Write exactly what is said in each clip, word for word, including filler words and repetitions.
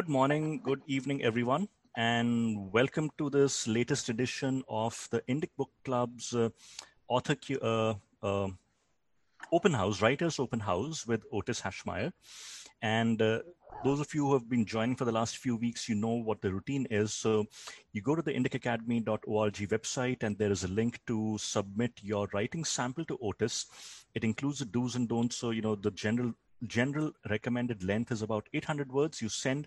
Good morning, good evening, everyone, and welcome to this latest edition of the Indic Book Club's uh, author uh, uh, open house, writers open house with Otis Hashmire. And uh, those of you who have been joining for the last few weeks, you know what the routine is. So you go to the Indic Academy dot org website, and there is a link to submit your writing sample to Otis. It includes the do's and don'ts. So, you know, the general General recommended length is about eight hundred words. You send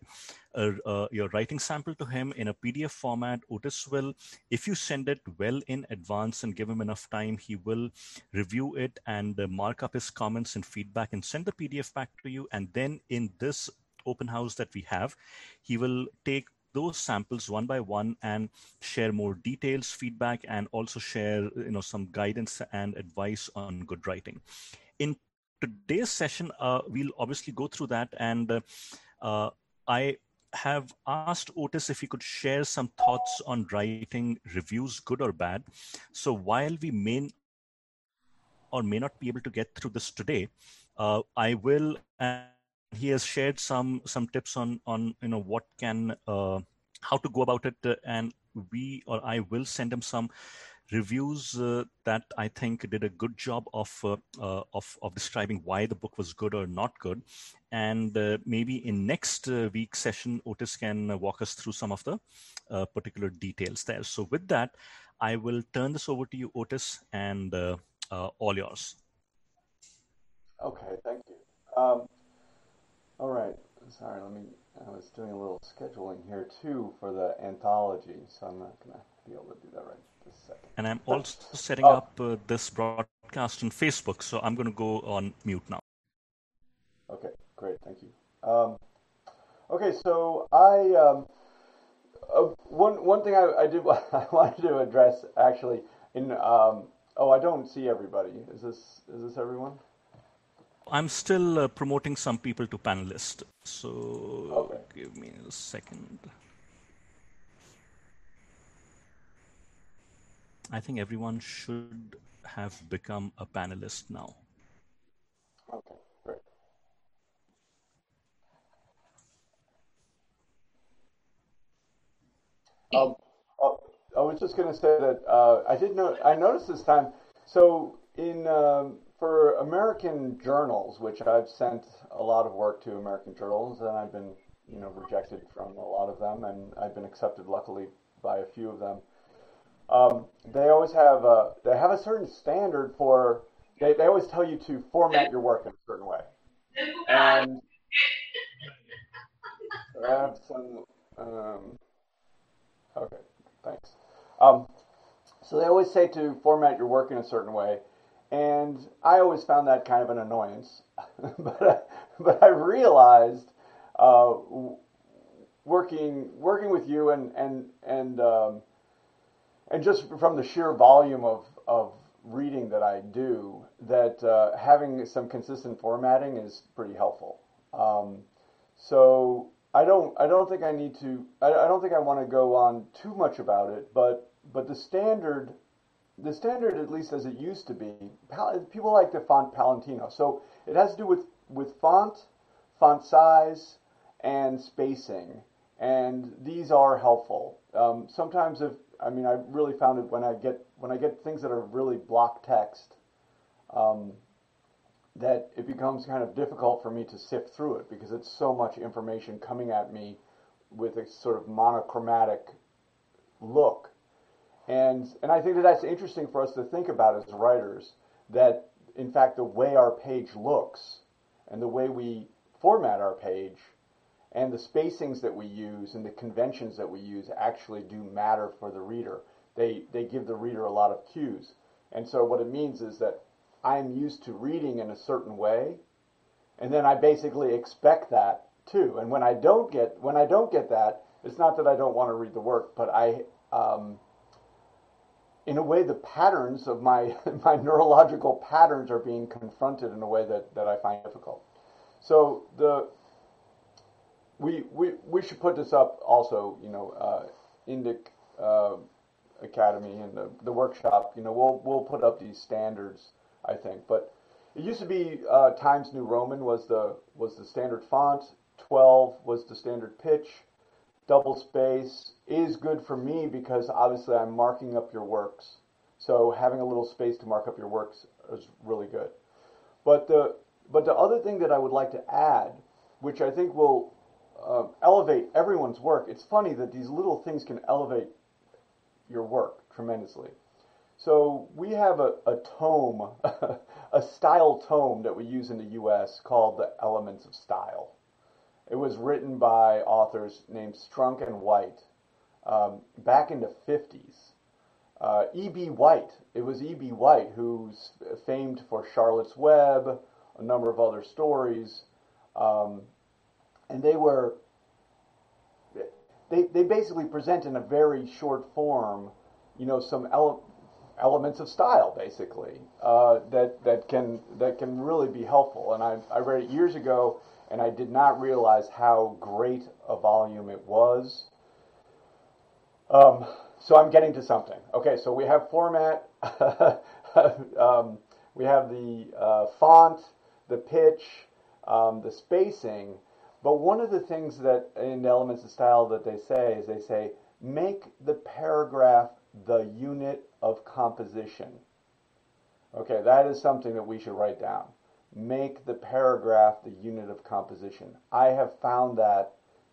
uh, uh, your writing sample to him in a P D F format. Otis will, if you send it well in advance and give him enough time, he will review it and uh, mark up his comments and feedback and send the P D F back to you. And then in this open house that we have, he will take those samples one by one and share more details, feedback, and also share, you know, some guidance and advice on good writing. In today's session, uh, we'll obviously go through that, and uh, uh, I have asked Otis if he could share some thoughts on writing reviews, good or bad. So while we may or may not be able to get through this today, uh, I will. Uh, he has shared some some tips on on you know what can uh, how to go about it, uh, and we or I will send him some reviews uh, that I think did a good job of, uh, uh, of of describing why the book was good or not good. And uh, maybe in next uh, week's session, Otis can walk us through some of the uh, particular details there. So with that, I will turn this over to you, Otis, and uh, uh, all yours. Okay, thank you. Um, all right, sorry, let me, I was doing a little scheduling here too for the anthology, so I'm not gonna be able to do that right this second. And I'm also setting oh. up uh, this broadcast on Facebook, so I'm going to go on mute now. Okay, great, thank you. Um, okay, so I um, uh, one one thing I, I did I wanted to address actually in um, oh I don't see everybody. Is this is this everyone? I'm still uh, promoting some people to panelists. So okay. Give me a second. I think everyone should have become a panelist now. Okay, great. Um, I was just going to say that uh, I did know I noticed this time. So in um, for American journals, which I've sent a lot of work to American journals, and I've been you know rejected from a lot of them, and I've been accepted luckily by a few of them. Um, they always have a, they have a certain standard for, they, they always tell you to format your work in a certain way. And I have some, um, okay, thanks. Um, so they always say to format your work in a certain way. And I always found that kind of an annoyance, but, I, but I realized, uh, working, working with you and, and, and, um, And just from the sheer volume of, of reading that I do, that uh, having some consistent formatting is pretty helpful. Um, so I don't I don't think I need to I, I don't think I want to go on too much about it. But but the standard the standard at least as it used to be, people like the font Palatino. So it has to do with with font, font size, and spacing. And these are helpful. Um, sometimes if I mean, I really found it when I get when I get things that are really block text, um, that it becomes kind of difficult for me to sift through it because it's so much information coming at me with a sort of monochromatic look. And and I think that that's interesting for us to think about as writers, that in fact the way our page looks and the way we format our page and the spacings that we use and the conventions that we use actually do matter for the reader. They they give the reader a lot of cues. And so what it means is that I'm used to reading in a certain way, and then I basically expect that too. And when I don't get when I don't get that, it's not that I don't want to read the work, but I, um, in a way, the patterns of my my neurological patterns are being confronted in a way that that I find difficult. So the We, we we should put this up also, you know, uh, Indic uh, Academy and the, the workshop. You know, we'll we'll put up these standards, I think. But it used to be uh, Times New Roman was the was the standard font. twelve was the standard pitch. Double space is good for me because obviously I'm marking up your works. So having a little space to mark up your works is really good. But the, but the other thing that I would like to add, which I think will uh, elevate everyone's work, it's funny that these little things can elevate your work tremendously. So we have a, a tome, a style tome that we use in the U S called the Elements of Style. It was written by authors named Strunk and White um, back in the fifties. Uh, E B. White, it was E B. White who's famed for Charlotte's Web, a number of other stories, um, and they were, they, they basically present in a very short form, you know, some ele elements of style, basically, uh, that, that, can, that can really be helpful. And I, I read it years ago, and I did not realize how great a volume it was. Um, So I'm getting to something. Okay, so we have format, um, we have the uh, font, the pitch, um, the spacing, but one of the things that in Elements of Style that they say is they say, make the paragraph the unit of composition. Okay, that is something that we should write down. Make the paragraph the unit of composition. I have found that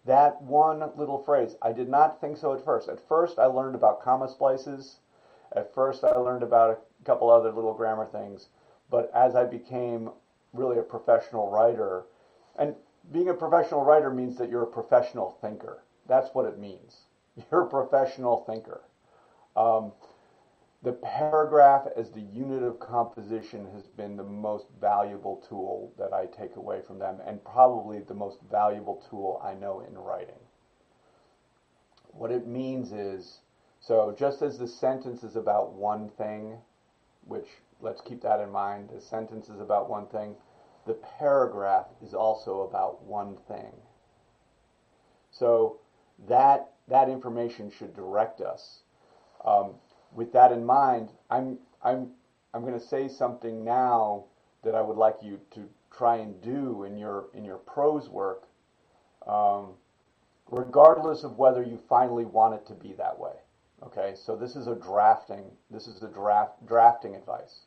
That one little phrase, I did not think so at first. At first, I learned about comma splices. At first, I learned about a couple other little grammar things. But as I became really a professional writer, and being a professional writer means that you're a professional thinker. That's what it means. You're a professional thinker. Um, the paragraph as the unit of composition has been the most valuable tool that I take away from them, and probably the most valuable tool I know in writing. What it means is, so just as the sentence is about one thing, which let's keep that in mind, the sentence is about one thing, the paragraph is also about one thing. So that, that information should direct us. Um, With that in mind, I'm I'm I'm going to say something now that I would like you to try and do in your in your prose work, um, regardless of whether you finally want it to be that way. Okay, so this is a drafting. This is a draft drafting advice.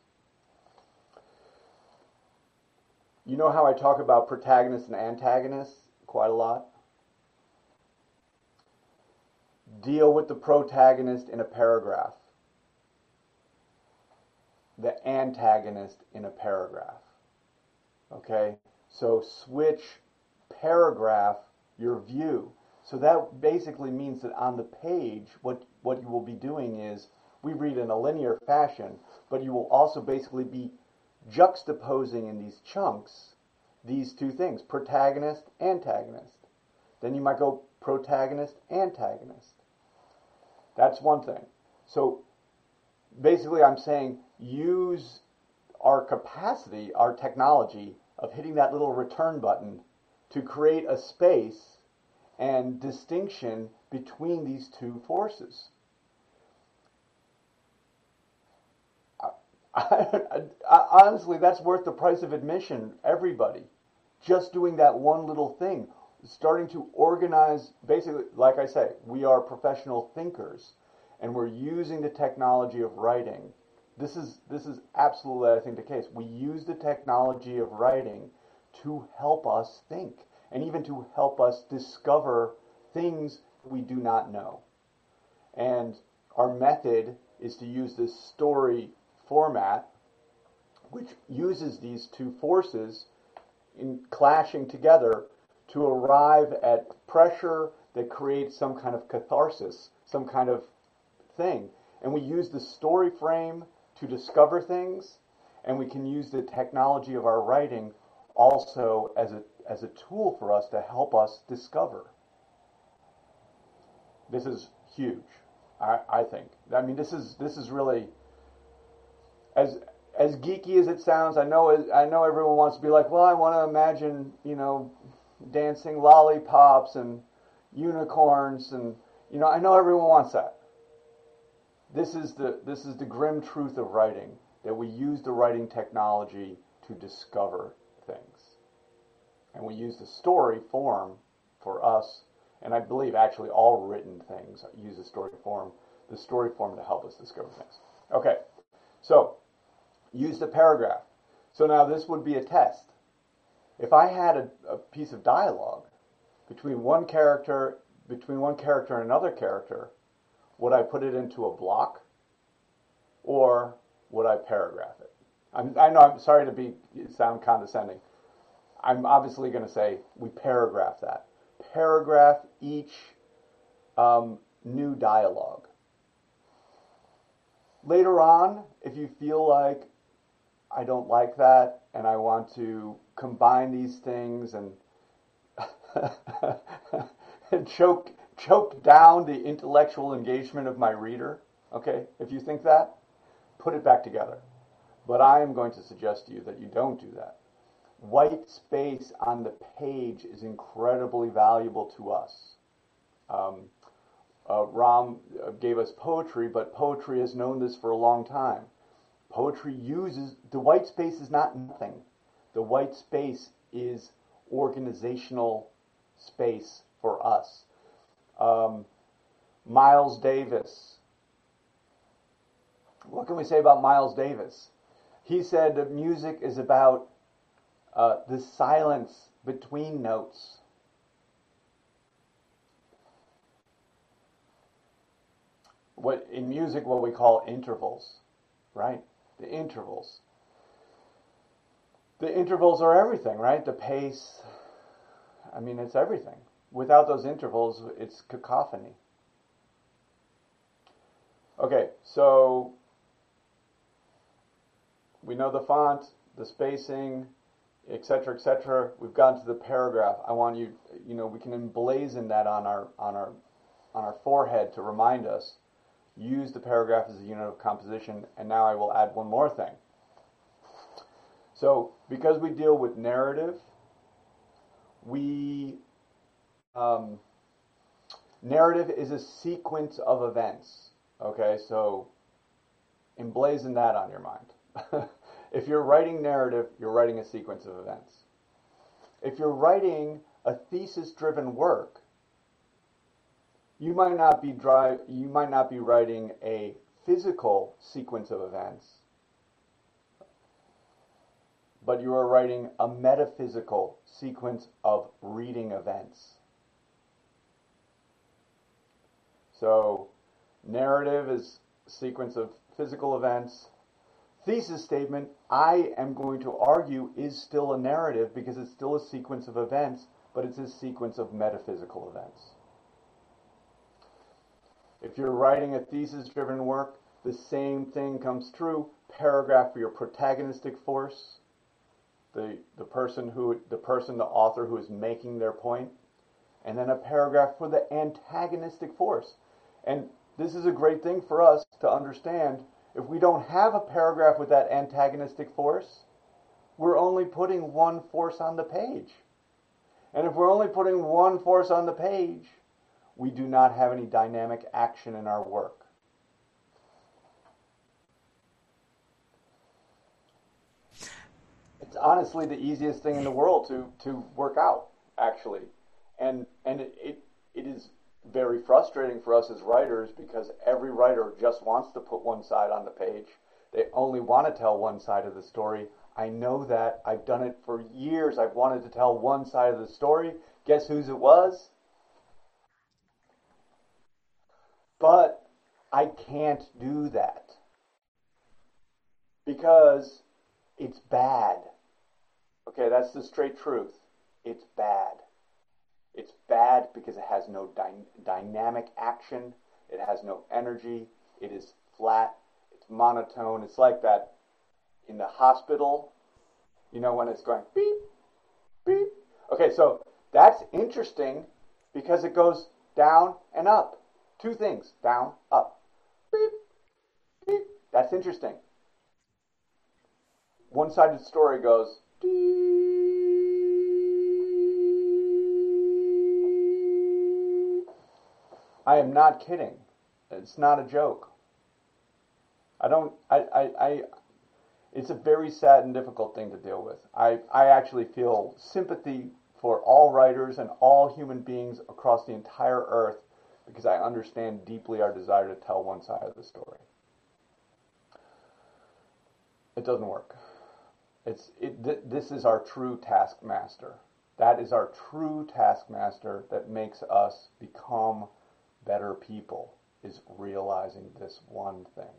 You know how I talk about protagonists and antagonists quite a lot? Deal with the protagonist in a paragraph. The antagonist in a paragraph. Okay, so switch paragraph your view. So that basically means that on the page, what what you will be doing is, we read in a linear fashion, but you will also basically be juxtaposing in these chunks these two things, protagonist, antagonist. Then you might go protagonist, antagonist. That's one thing. So basically I'm saying, use our capacity, our technology of hitting that little return button to create a space and distinction between these two forces. I, I, I, honestly, that's worth the price of admission, everybody. Just doing that one little thing, starting to organize, basically, like I say, we are professional thinkers and we're using the technology of writing. This is, this is absolutely, I think, the case. We use the technology of writing to help us think and even to help us discover things we do not know. And our method is to use this story format, which uses these two forces in clashing together to arrive at pressure that creates some kind of catharsis, some kind of thing. And we use the story frame to discover things, and we can use the technology of our writing also as a, as a tool for us to help us discover. This is huge, I, I think. I mean, this is, this is really, as, as geeky as it sounds, I know, I know everyone wants to be like, well, I want to imagine, you know, dancing lollipops and unicorns and, you know, I know everyone wants that. This is the, this is the grim truth of writing, that we use the writing technology to discover things. and we use the story form for us, and I believe actually all written things use the story form, the story form to help us discover things. Okay, so use the paragraph. So now this would be a test. If I had a, a piece of dialogue between one character, between one character and another character, would I put it into a block, or would I paragraph it? I'm, I know I'm sorry to be sound condescending. I'm obviously going to say we paragraph that. Paragraph each um, new dialogue. Later on, if you feel like I don't like that and I want to combine these things and choke choke down the intellectual engagement of my reader, okay, if you think that, put it back together. But I am going to suggest to you that you don't do that. White space on the page is incredibly valuable to us. Um, uh, Ram gave us poetry, but poetry has known this for a long time. Poetry uses, the white space is not nothing. The white space is organizational space for us. Um, Miles Davis. What can we say about Miles Davis? He said that music is about Uh, the silence between notes. What in music, what we call intervals, right? The intervals. The intervals are everything, right? The pace. I mean, it's everything. Without those intervals, it's cacophony. Okay, so we know the font, the spacing, et cetera, et cetera. We've gotten to the paragraph. I want you, you know, we can emblazon that on our on our on our forehead to remind us. Use the paragraph as a unit of composition. And now I will add one more thing. So, because we deal with narrative, we um, narrative is a sequence of events. Okay, so emblazon that on your mind. If you're writing narrative, you're writing a sequence of events. If you're writing a thesis-driven work, you might not be dry, you might not be writing a physical sequence of events, but you are writing a metaphysical sequence of reading events. So, narrative is a sequence of physical events. Thesis statement, I am going to argue, is still a narrative because it's still a sequence of events, but it's a sequence of metaphysical events. If you're writing a thesis-driven work, the same thing comes true. Paragraph for your protagonistic force, the, the person who, the person, the author who is making their point, and then a paragraph for the antagonistic force. And this is a great thing for us to understand. If we don't have a paragraph with that antagonistic force, we're only putting one force on the page. And if we're only putting one force on the page, we do not have any dynamic action in our work. It's honestly the easiest thing in the world to, to work out, actually. And, and it, it, it is very frustrating for us as writers because every writer just wants to put one side on the page. They only want to tell one side of the story. I know that. I've done it for years. I've wanted to tell one side of the story. Guess whose it was? But I can't do that because it's bad. Okay, that's the straight truth. It's bad. It's bad because it has no dy- dynamic action. It has no energy. It is flat. It's monotone. It's like that in the hospital, you know, when it's going beep, beep. Okay, so that's interesting because it goes down and up. Two things, down, up. Beep, beep. That's interesting. One-sided story goes beep. I am not kidding. It's not a joke. I don't, I, I, I, it's a very sad and difficult thing to deal with. I, I actually feel sympathy for all writers and all human beings across the entire earth, because I understand deeply our desire to tell one side of the story. It doesn't work. It's it, th- this is our true taskmaster. That is our true taskmaster that makes us become better people, is realizing this one thing.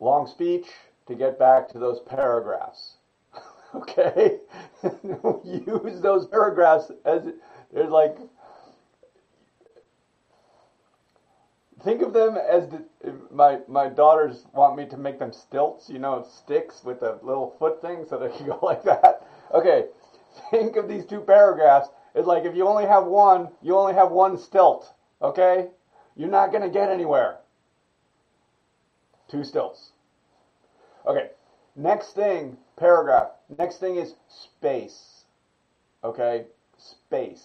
Long speech to get back to those paragraphs. Okay? Use those paragraphs as they're like, think of them as the, my my daughters want me to make them stilts, you know, sticks with a little foot thing so they can go like that. Okay, think of these two paragraphs. It's like if you only have one, you only have one stilt, okay? You're not going to get anywhere. Two stilts. Okay, next thing, paragraph. Next thing is space, okay? Space.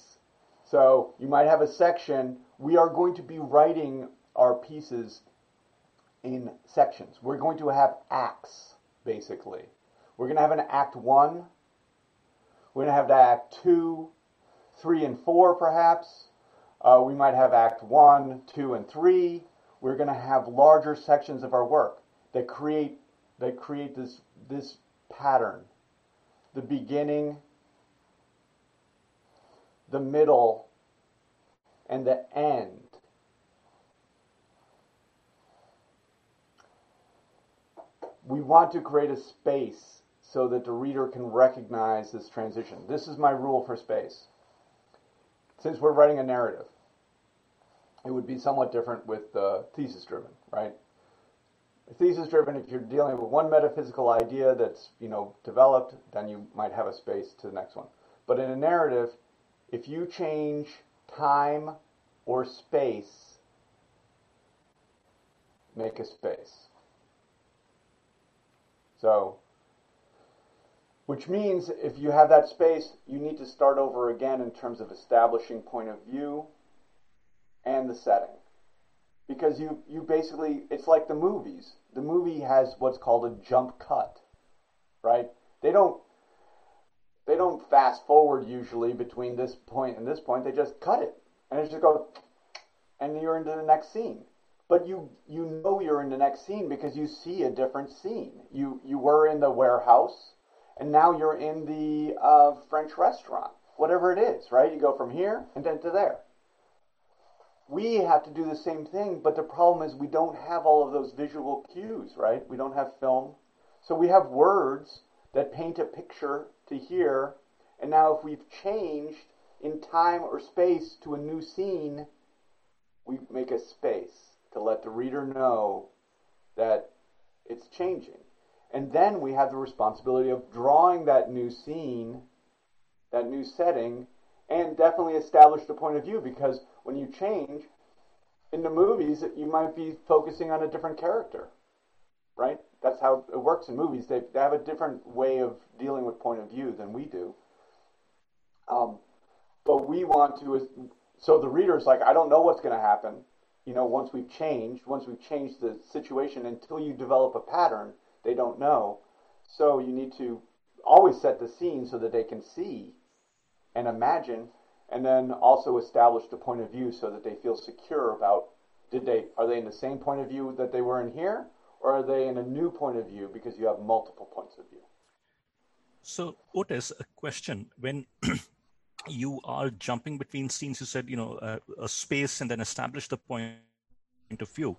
So you might have a section. We are going to be writing our pieces in sections. We're going to have acts, basically. We're going to have an act one. We're going to have an act two. Three and four, perhaps. Uh, we might have act one, two, and three. We're going to have larger sections of our work that create that create this this pattern: the beginning, the middle, and the end. We want to create a space so that the reader can recognize this transition. This is my rule for space. Since we're writing a narrative, it would be somewhat different with uh, thesis-driven, right? Thesis-driven, if you're dealing with one metaphysical idea that's, you know, developed, then you might have a space to the next one. But in a narrative, if you change time or space, make a space. So, which means if you have that space, you need to start over again in terms of establishing point of view and the setting. Because you, you basically, it's like the movies. The movie has what's called a jump cut, right? They don't, they don't fast forward usually between this point and this point. They just cut it. And it just goes, and you're into the next scene. But you, you know you're in the next scene because you see a different scene. You, you were in the warehouse. And now you're in the uh, French restaurant, whatever it is, right? You go from here and then to there. We have to do the same thing, but the problem is we don't have all of those visual cues, right? We don't have film. So we have words that paint a picture to here. And now if we've changed in time or space to a new scene, we make a space to let the reader know that it's changing. And then we have the responsibility of drawing that new scene, that new setting, and definitely establish the point of view, because when you change, in the movies, you might be focusing on a different character, right? That's how it works in movies. They, they have a different way of dealing with point of view than we do. Um, but we want to, so the reader's like, I don't know what's going to happen, you know, once we've changed, once we've changed the situation, until you develop a pattern. They don't know, so you need to always set the scene so that they can see and imagine, and then also establish the point of view so that they feel secure about, did they, are they in the same point of view that they were in here, or are they in a new point of view, because you have multiple points of view. So Otis, a question. When you are jumping between scenes, you said, you know, uh, a space and then establish the point of view.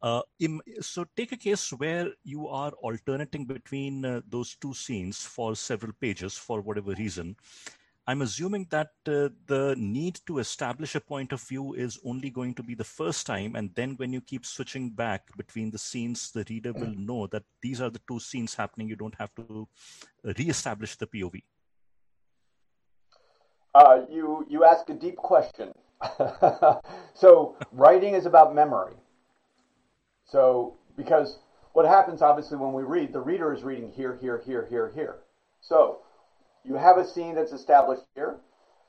Uh, so take a case where you are alternating between uh, those two scenes for several pages for whatever reason. I'm assuming that uh, the need to establish a point of view is only going to be the first time. And then when you keep switching back between the scenes, the reader will know that these are the two scenes happening. You don't have to reestablish the P O V. Uh, you, you ask a deep question. So writing is about memory. So, because what happens, obviously, when we read, the reader is reading here, here, here, here, here. So, you have a scene that's established here.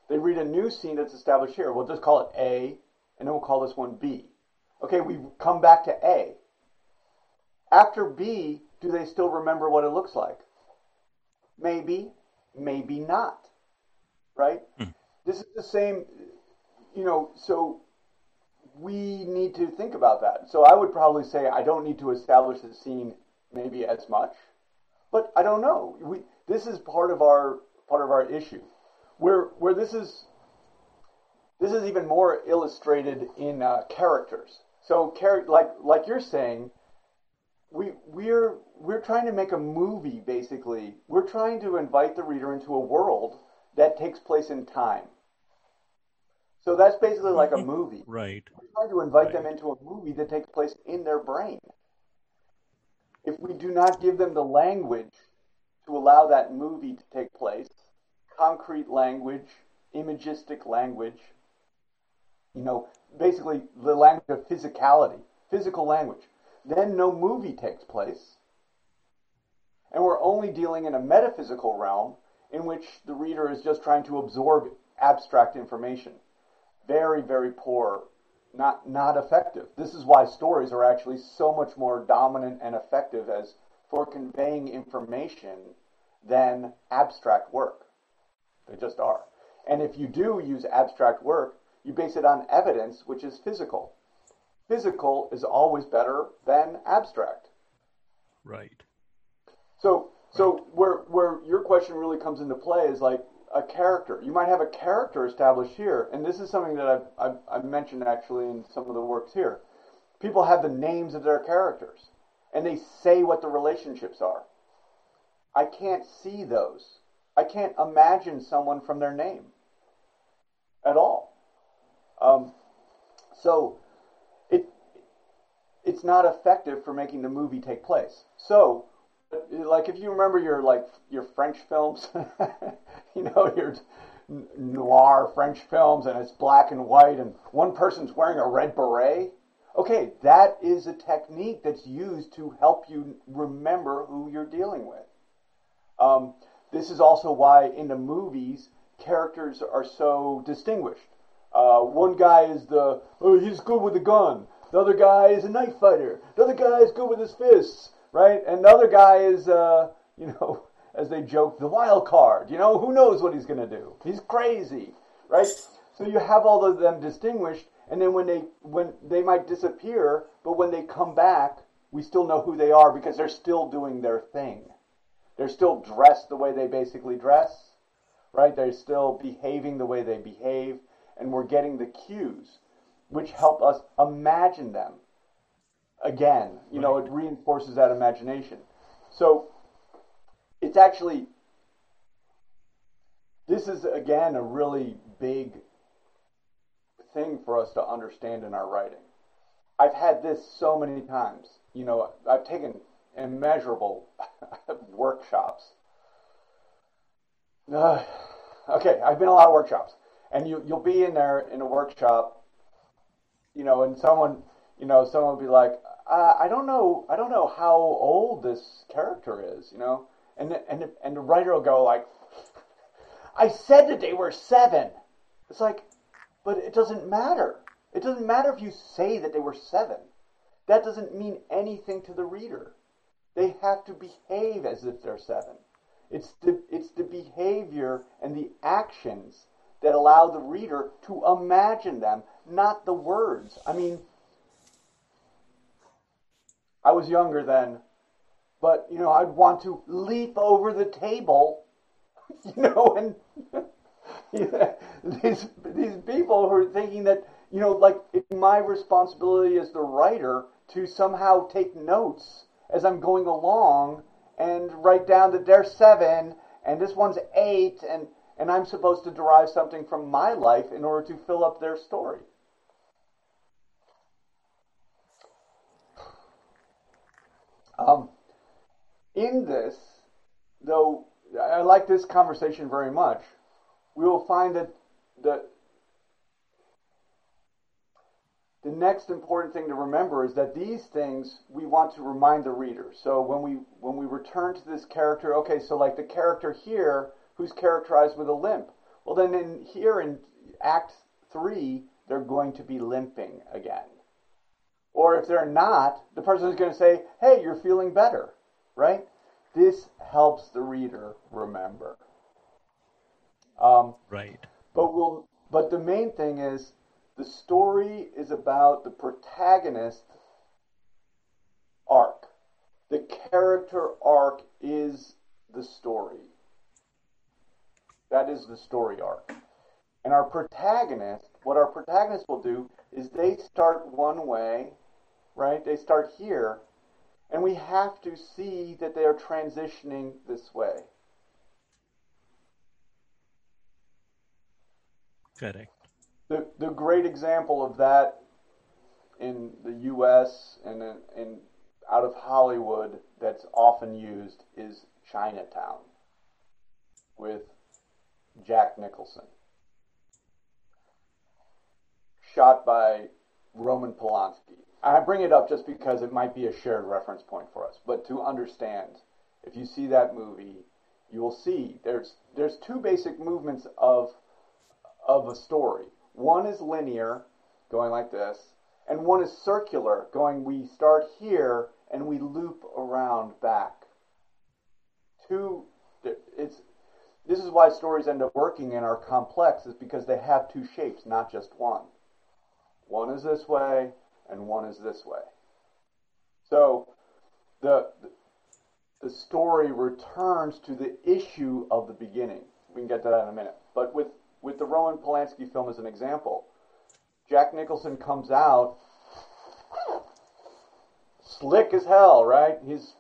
They read a new scene that's established here. We'll just call it A, and then we'll call this one B. Okay, we come back to A. After B, do they still remember what it looks like? maybe, maybe not, right? Mm. This is the same, you know, so we need to think about that. So I would probably say I don't need to establish the scene maybe as much, but I don't know. We, this is part of our part of our issue, where where this is this is even more illustrated in uh, characters. So char- like like you're saying, we we're we're trying to make a movie basically. We're trying to invite the reader into a world that takes place in time. So that's basically like a movie. Right. We're trying to invite right. them into a movie that takes place in their brain. If we do not give them the language to allow that movie to take place, concrete language, imagistic language, you know, basically the language of physicality, physical language, then no movie takes place. And we're only dealing in a metaphysical realm in which the reader is just trying to absorb abstract information. Very, very poor, not not effective. This is why stories are actually so much more dominant and effective as for conveying information than abstract work. They just are. And if you do use abstract work, you base it on evidence, which is physical. Physical is always better than abstract. Right. So so right. where where your question really comes into play is like, a character. You might have a character established here, and this is something that I've, I've, I've mentioned actually in some of the works here. People have the names of their characters, and they say what the relationships are. I can't see those. I can't imagine someone from their name at all. Um, so it it's not effective for making the movie take place. So like if you remember your like your French films, you know, your noir French films, and it's black and white, and one person's wearing a red beret. Okay, that is a technique that's used to help you remember who you're dealing with. Um, this is also why in the movies characters are so distinguished. Uh, one guy is the oh, he's good with a gun. The other guy is a knife fighter. The other guy is good with his fists. Right? And the other guy is, uh, you know, as they joke, the wild card. You know, who knows what he's going to do? He's crazy, right? So you have all of them distinguished, and then when they when they might disappear, but when they come back, we still know who they are because they're still doing their thing. They're still dressed the way they basically dress, right? They're still behaving the way they behave, and we're getting the cues, which help us imagine them. Again, you know, it reinforces that imagination. So it's actually, this is, again, a really big thing for us to understand in our writing. I've had this so many times. You know, I've taken immeasurable workshops. Uh, okay, I've been in a lot of workshops. And you, you'll be in there in a workshop, you know, and someone... You know, someone would be like, uh, I don't know, I don't know how old this character is, you know, and the, and the, and the writer will go like, I said that they were seven. It's like, but it doesn't matter. It doesn't matter if you say that they were seven. That doesn't mean anything to the reader. They have to behave as if they're seven. It's the it's the behavior and the actions that allow the reader to imagine them, not the words. I mean. I was younger then, but, you know, I'd want to leap over the table, you know, and you know, these these people who are thinking that, you know, like, it's my responsibility as the writer to somehow take notes as I'm going along and write down that they're seven and this one's eight, and, and I'm supposed to derive something from my life in order to fill up their story. Um, in this, though, I like this conversation very much, we will find that the, the next important thing to remember is that these things we want to remind the reader. So when we when we return to this character, okay, so like the character here who's characterized with a limp. Well, then in here in Act three, they're going to be limping again. Or if they're not, the person is going to say, hey, you're feeling better, right? This helps the reader remember. Um, right. But we'll. But the main thing is the story is about the protagonist arc. The character arc is the story. That is the story arc. And our protagonist, what our protagonist will do is they start one way, right? They start here, and we have to see that they are transitioning this way. Correct. The, the great example of that in the U S and in, in out of Hollywood that's often used is Chinatown with Jack Nicholson. Shot by Roman Polanski. I bring it up just because it might be a shared reference point for us, but to understand, if you see that movie, you will see there's there's two basic movements of of a story. One is linear, going like this, and one is circular, going we start here and we loop around back. Two, it's this is why stories end up working and are complex, is because they have two shapes, not just one. One is this way, and one is this way. So the the story returns to the issue of the beginning. We can get to that in a minute. But with, with the Roman Polanski film as an example, Jack Nicholson comes out slick as hell, right? He's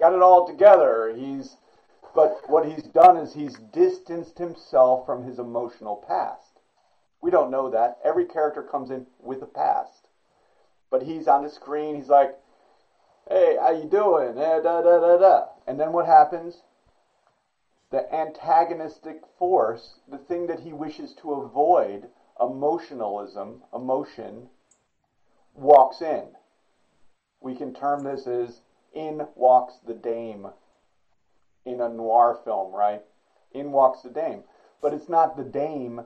got it all together. He's but what he's done is he's distanced himself from his emotional past. We don't know that. Every character comes in with a past. But he's on the screen. He's like, hey, how you doing? Eh, da, da, da, da. And then what happens? The antagonistic force, the thing that he wishes to avoid, emotionalism, emotion, walks in. We can term this as in walks the dame in a noir film, right? In walks the dame. But it's not the dame.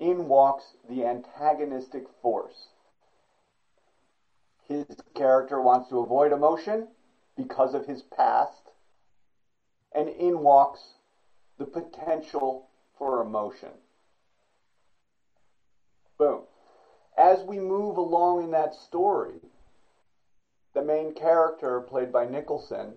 In walks the antagonistic force. His character wants to avoid emotion because of his past, and in walks the potential for emotion. Boom. As we move along in that story, the main character, played by Nicholson,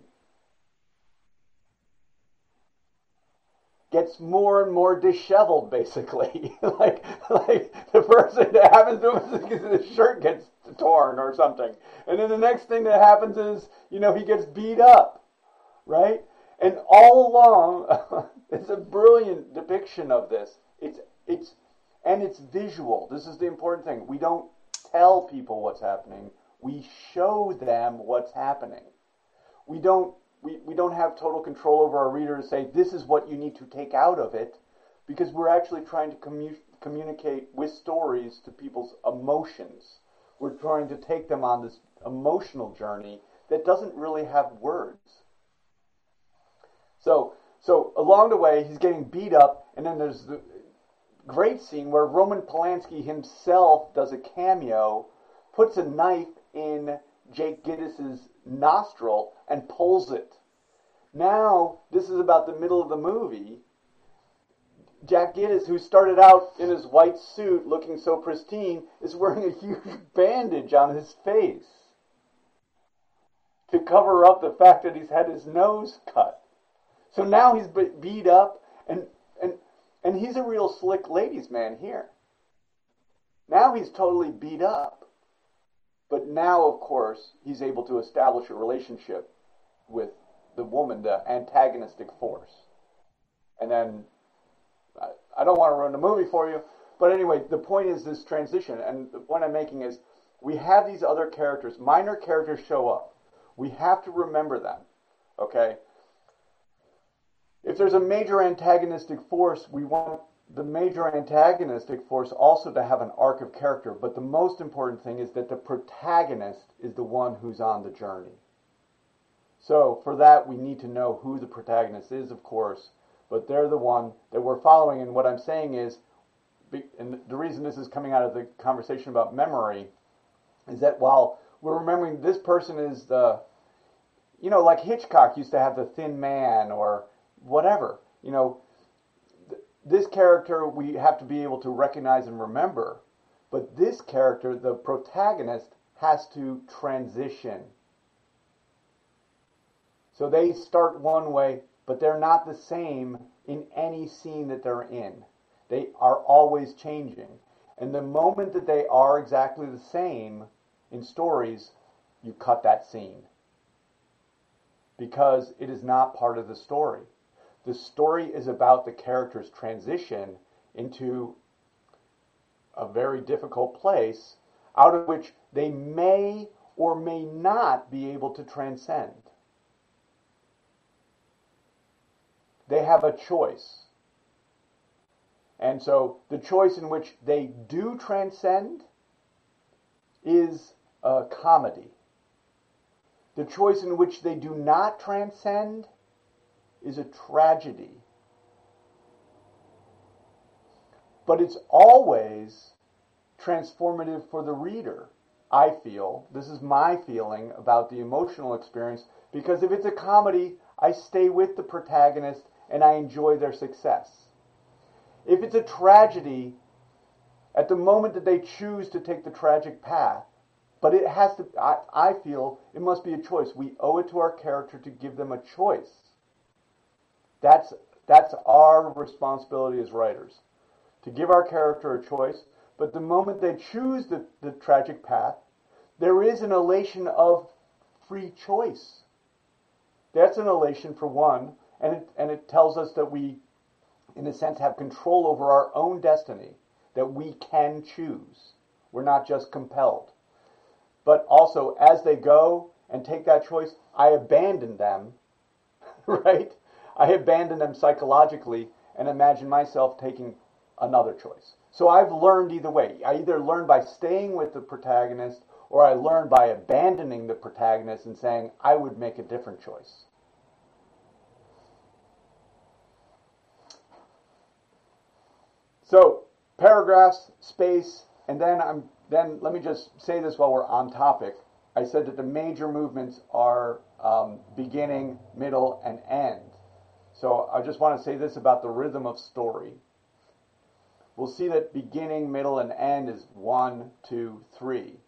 gets more and more disheveled, basically. like, like the first thing that happens to him is his shirt gets torn or something. And then the next thing that happens is, you know, he gets beat up, right? And all along, it's a brilliant depiction of this. It's, it's, and it's visual. This is the important thing. We don't tell people what's happening. We show them what's happening. We don't We, we don't have total control over our reader to say, this is what you need to take out of it, because we're actually trying to commu- communicate with stories to people's emotions. We're trying to take them on this emotional journey that doesn't really have words. So, so along the way, he's getting beat up, and then there's the great scene where Roman Polanski himself does a cameo, puts a knife in Jake Gittes's nostril and pulls it. Now, this is about the middle of the movie. Jack Gittes, who started out in his white suit looking so pristine, is wearing a huge bandage on his face to cover up the fact that he's had his nose cut. So now he's beat up, and and and he's a real slick ladies' man here. Now he's totally beat up. But now, of course, he's able to establish a relationship with the woman, the antagonistic force. And then, I, I don't want to ruin the movie for you, but anyway, the point is this transition, and the point I'm making is, we have these other characters, minor characters show up. We have to remember them, okay? If there's a major antagonistic force, we want the major antagonistic force also to have an arc of character, but the most important thing is that the protagonist is the one who's on the journey. So for that, we need to know who the protagonist is, of course, but they're the one that we're following. And what I'm saying is, and the reason this is coming out of the conversation about memory, is that while we're remembering this person is the you know, like Hitchcock used to have the Thin Man or whatever. You know, th this character we have to be able to recognize and remember, but this character, the protagonist, has to transition. So they start one way, but they're not the same in any scene that they're in. They are always changing. And the moment that they are exactly the same in stories, you cut that scene, because it is not part of the story. The story is about the character's transition into a very difficult place out of which they may or may not be able to transcend. They have a choice. And so the choice in which they do transcend is a comedy. The choice in which they do not transcend is a tragedy. But it's always transformative for the reader, I feel. This is my feeling about the emotional experience, because if it's a comedy, I stay with the protagonist and I enjoy their success. If it's a tragedy, at the moment that they choose to take the tragic path, but it has to, I, I feel it must be a choice. We owe it to our character to give them a choice. That's, that's our responsibility as writers, to give our character a choice. But the moment they choose the, the tragic path, there is an elation of free choice. That's an elation for one, and it, and it tells us that we, in a sense, have control over our own destiny, that we can choose. We're not just compelled. But also, as they go and take that choice, I abandon them, right? I abandon them psychologically and imagine myself taking another choice. So I've learned either way. I either learn by staying with the protagonist, or I learn by abandoning the protagonist and saying, I would make a different choice. So paragraphs, space, and then I'm then let me just say this while we're on topic. I said that the major movements are um, beginning, middle, and end. So I just want to say this about the rhythm of story. We'll see that beginning, middle, and end is one, two, three.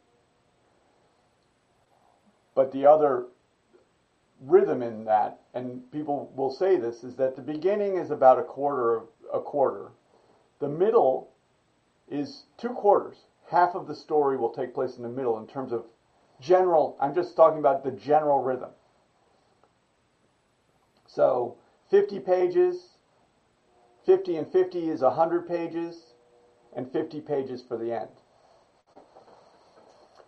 But the other rhythm in that, and people will say this, is that the beginning is about a quarter of a quarter. The middle is two quarters. Half of the story will take place in the middle in terms of general, I'm just talking about the general rhythm. So fifty pages, fifty and fifty is one hundred pages, and fifty pages for the end.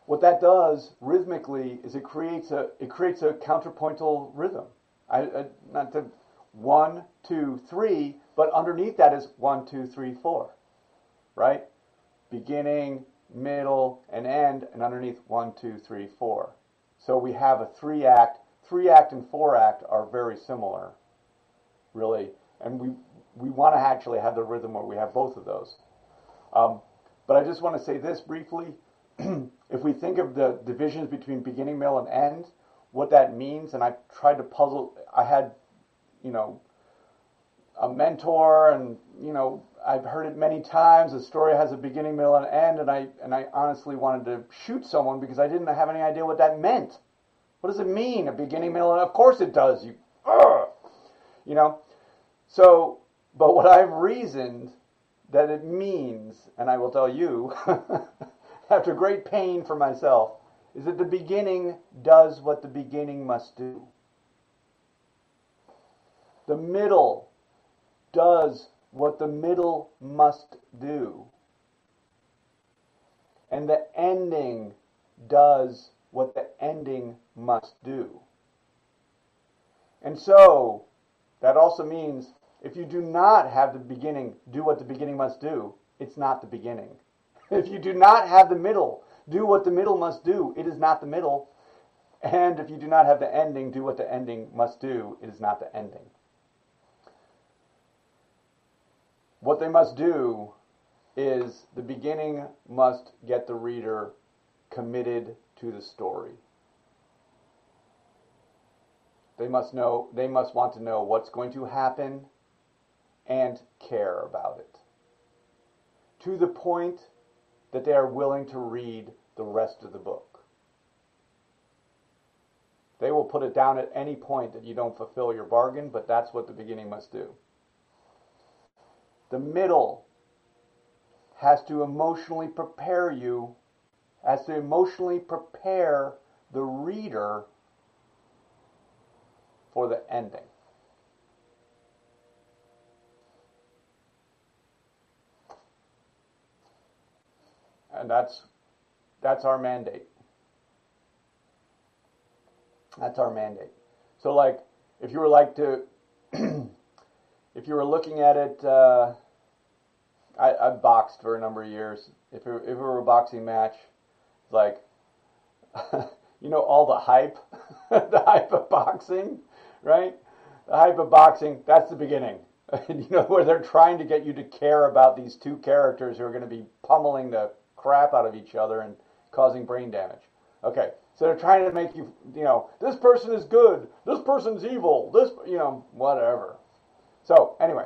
What that does rhythmically is it creates a it creates a counterpointal rhythm. I, I not to one, two, three, but underneath that is one, two, three, four, right? Beginning, middle, and end, and underneath one, two, three, four. So we have a three act, three act, and four act are very similar, really, and we. We want to actually have the rhythm where we have both of those. Um, but I just want to say this briefly. If we think of the divisions between beginning, middle, and end, what that means, and I tried to puzzle, I had, you know, a mentor, and, you know, I've heard it many times, a story has a beginning, middle, and end, and I, and I honestly wanted to shoot someone because I didn't have any idea what that meant. What does it mean, a beginning, middle, and of course it does. You, uh, you know, so... But what I've reasoned that it means, and I will tell you, after great pain for myself, is that the beginning does what the beginning must do. The middle does what the middle must do. And the ending does what the ending must do. And so, that also means... If you do not have the beginning do what the beginning must do, it's not the beginning. If you do not have the middle do what the middle must do, it is not the middle. And if you do not have the ending do what the ending must do, it is not the ending. What they must do is the beginning must get the reader committed to the story. They must know, they must want to know what's going to happen and care about it, to the point that they are willing to read the rest of the book. They will put it down at any point that you don't fulfill your bargain, but that's what the beginning must do. The middle has to emotionally prepare you, has to emotionally prepare the reader for the ending. And that's that's our mandate. That's our mandate. So, like, if you were like to, if you were looking at it, uh, I, I boxed for a number of years. If it, if it were a boxing match, like, you know, all the hype, the hype of boxing, right? The hype of boxing. That's the beginning. You know, where they're trying to get you to care about these two characters who are going to be pummeling the crap out of each other and causing brain damage. Okay, so they're trying to make you, you know, this person is good, this person's evil, this, you know, whatever. So anyway,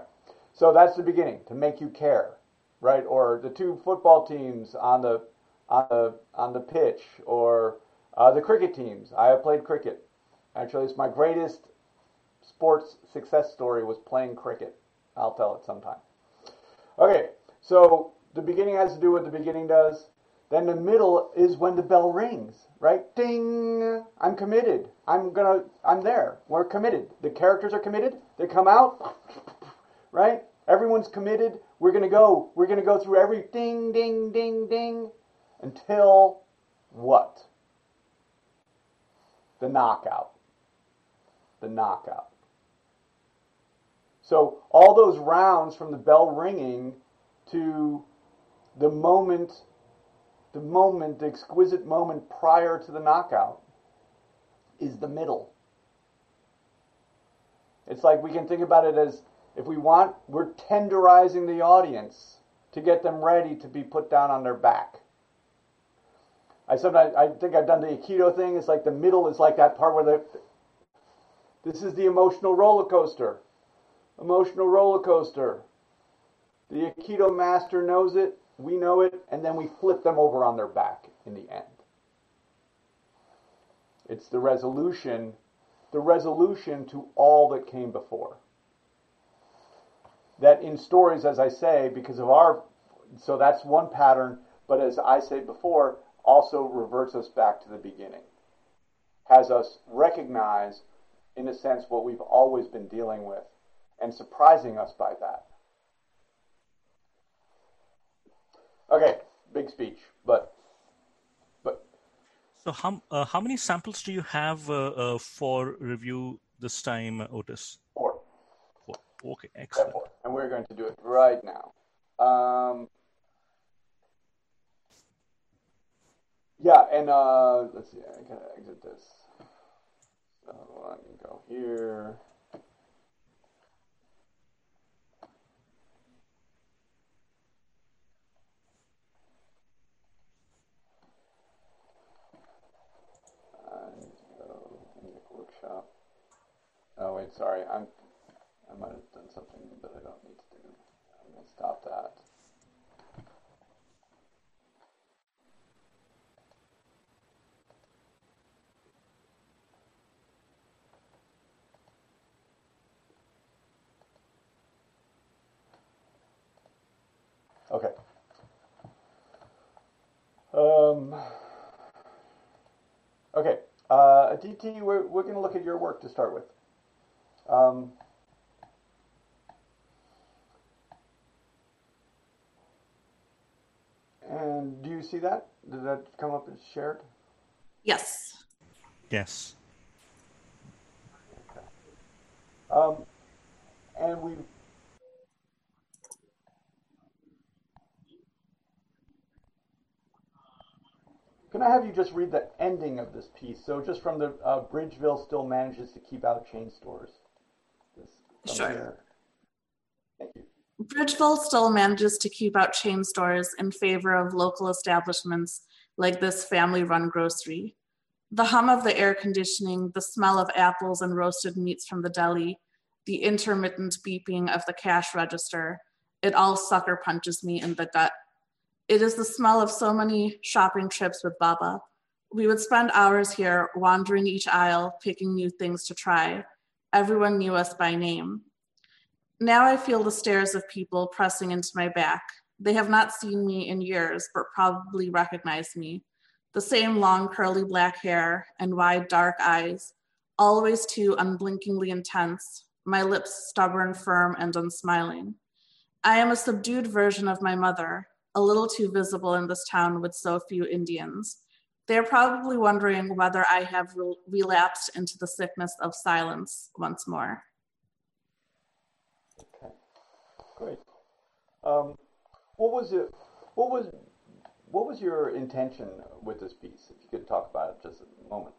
so that's the beginning, to make you care, right? Or the two football teams on the on the on the pitch, or uh, the cricket teams. I have played cricket. Actually, it's my greatest sports success story was playing cricket. I'll tell it sometime. Okay, so the beginning has to do what the beginning does. Then the middle is when the bell rings, right? Ding! I'm committed. I'm gonna. I'm there. We're committed. The characters are committed. They come out, right? Everyone's committed. We're gonna go. We're gonna go through every ding, ding, ding, ding, until what? The knockout. The knockout. So all those rounds from the bell ringing to the moment, the moment, the exquisite moment prior to the knockout is the middle. It's like we can think about it as, if we want, we're tenderizing the audience to get them ready to be put down on their back. I sometimes, I think I've done the Aikido thing. It's like the middle is like that part where they, this is the emotional roller coaster, emotional roller coaster. The Aikido master knows it, we know it, and then we flip them over on their back in the end. It's the resolution, the resolution to all that came before. That in stories, as I say, because of our, so that's one pattern, but as I said before, also reverts us back to the beginning. Has us recognize, in a sense, what we've always been dealing with, and surprising us by that. Okay, big speech, but but. So how uh, how many samples do you have uh, uh, for review this time, Otis? Four. Four. Okay, excellent. Four. And we're going to do it right now. Um, yeah, and uh, let's see. I gotta exit this. So I can go here. Oh wait, sorry. I'm. I might have done something that I don't need to do. I'm gonna stop that. Okay. Um. Okay. Uh, D T, we're we're gonna look at your work to start with. Um, and do you see that? Did that come up as shared? Yes. Yes. Okay. Um, and we. Can I have you just read the ending of this piece? So just from the uh, Bridgeville still manages to keep out chain stores. Sure. There. Thank you. Bridgeville still manages to keep out chain stores in favor of local establishments like this family-run grocery. The hum of the air conditioning, the smell of apples and roasted meats from the deli, the intermittent beeping of the cash register, it all sucker punches me in the gut. It is the smell of so many shopping trips with Baba. We would spend hours here wandering each aisle, picking new things to try. Everyone knew us by name. Now I feel the stares of people pressing into my back. They have not seen me in years, but probably recognize me. The same long curly black hair and wide dark eyes, always too unblinkingly intense, my lips stubborn, firm, and unsmiling. I am a subdued version of my mother, a little too visible in this town with so few Indians. They are probably wondering whether I have rel- relapsed into the sickness of silence once more. Okay, great. Um, what was it? What was what was your intention with this piece? If you could talk about it just a moment.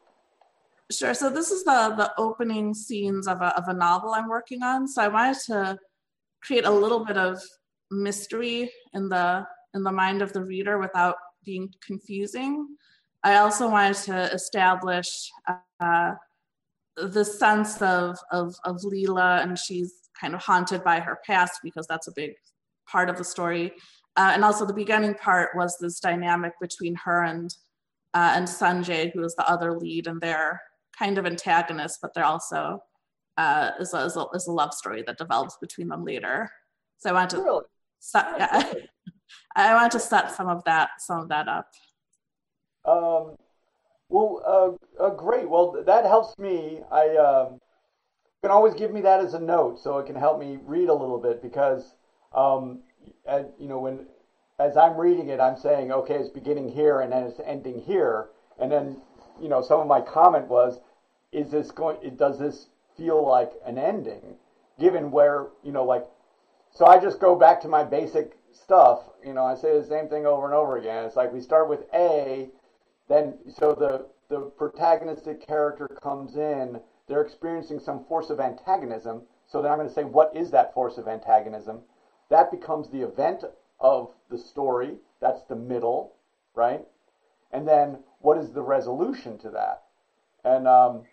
Sure. So this is the the opening scenes of a of a novel I'm working on. So I wanted to create a little bit of mystery in the in the mind of the reader without being confusing. I also wanted to establish uh, the sense of, of, of Lila, and she's kind of haunted by her past because that's a big part of the story. Uh, and also the beginning part was this dynamic between her and, uh, and Sanjay, who is the other lead, and they're kind of antagonists, but they're also uh, is, a, is, a, is a love story that develops between them later. So I wanted to, really? set, yeah, I wanted to set some of that, some of that up. Um, well, uh, uh, great. Well, that helps me. I uh, can always give me that as a note, so it can help me read a little bit, because, um, as, you know, when, as I'm reading it, I'm saying, okay, it's beginning here and then it's ending here. And then, you know, some of my comment was, is this going, it, does this feel like an ending given where, you know, like, so I just go back to my basic stuff. You know, I say the same thing over and over again. It's like we start with A. Then, so the, the protagonistic character comes in, they're experiencing some force of antagonism, so then I'm going to say, what is that force of antagonism? That becomes the event of the story, that's the middle, right? And then, what is the resolution to that? And, um,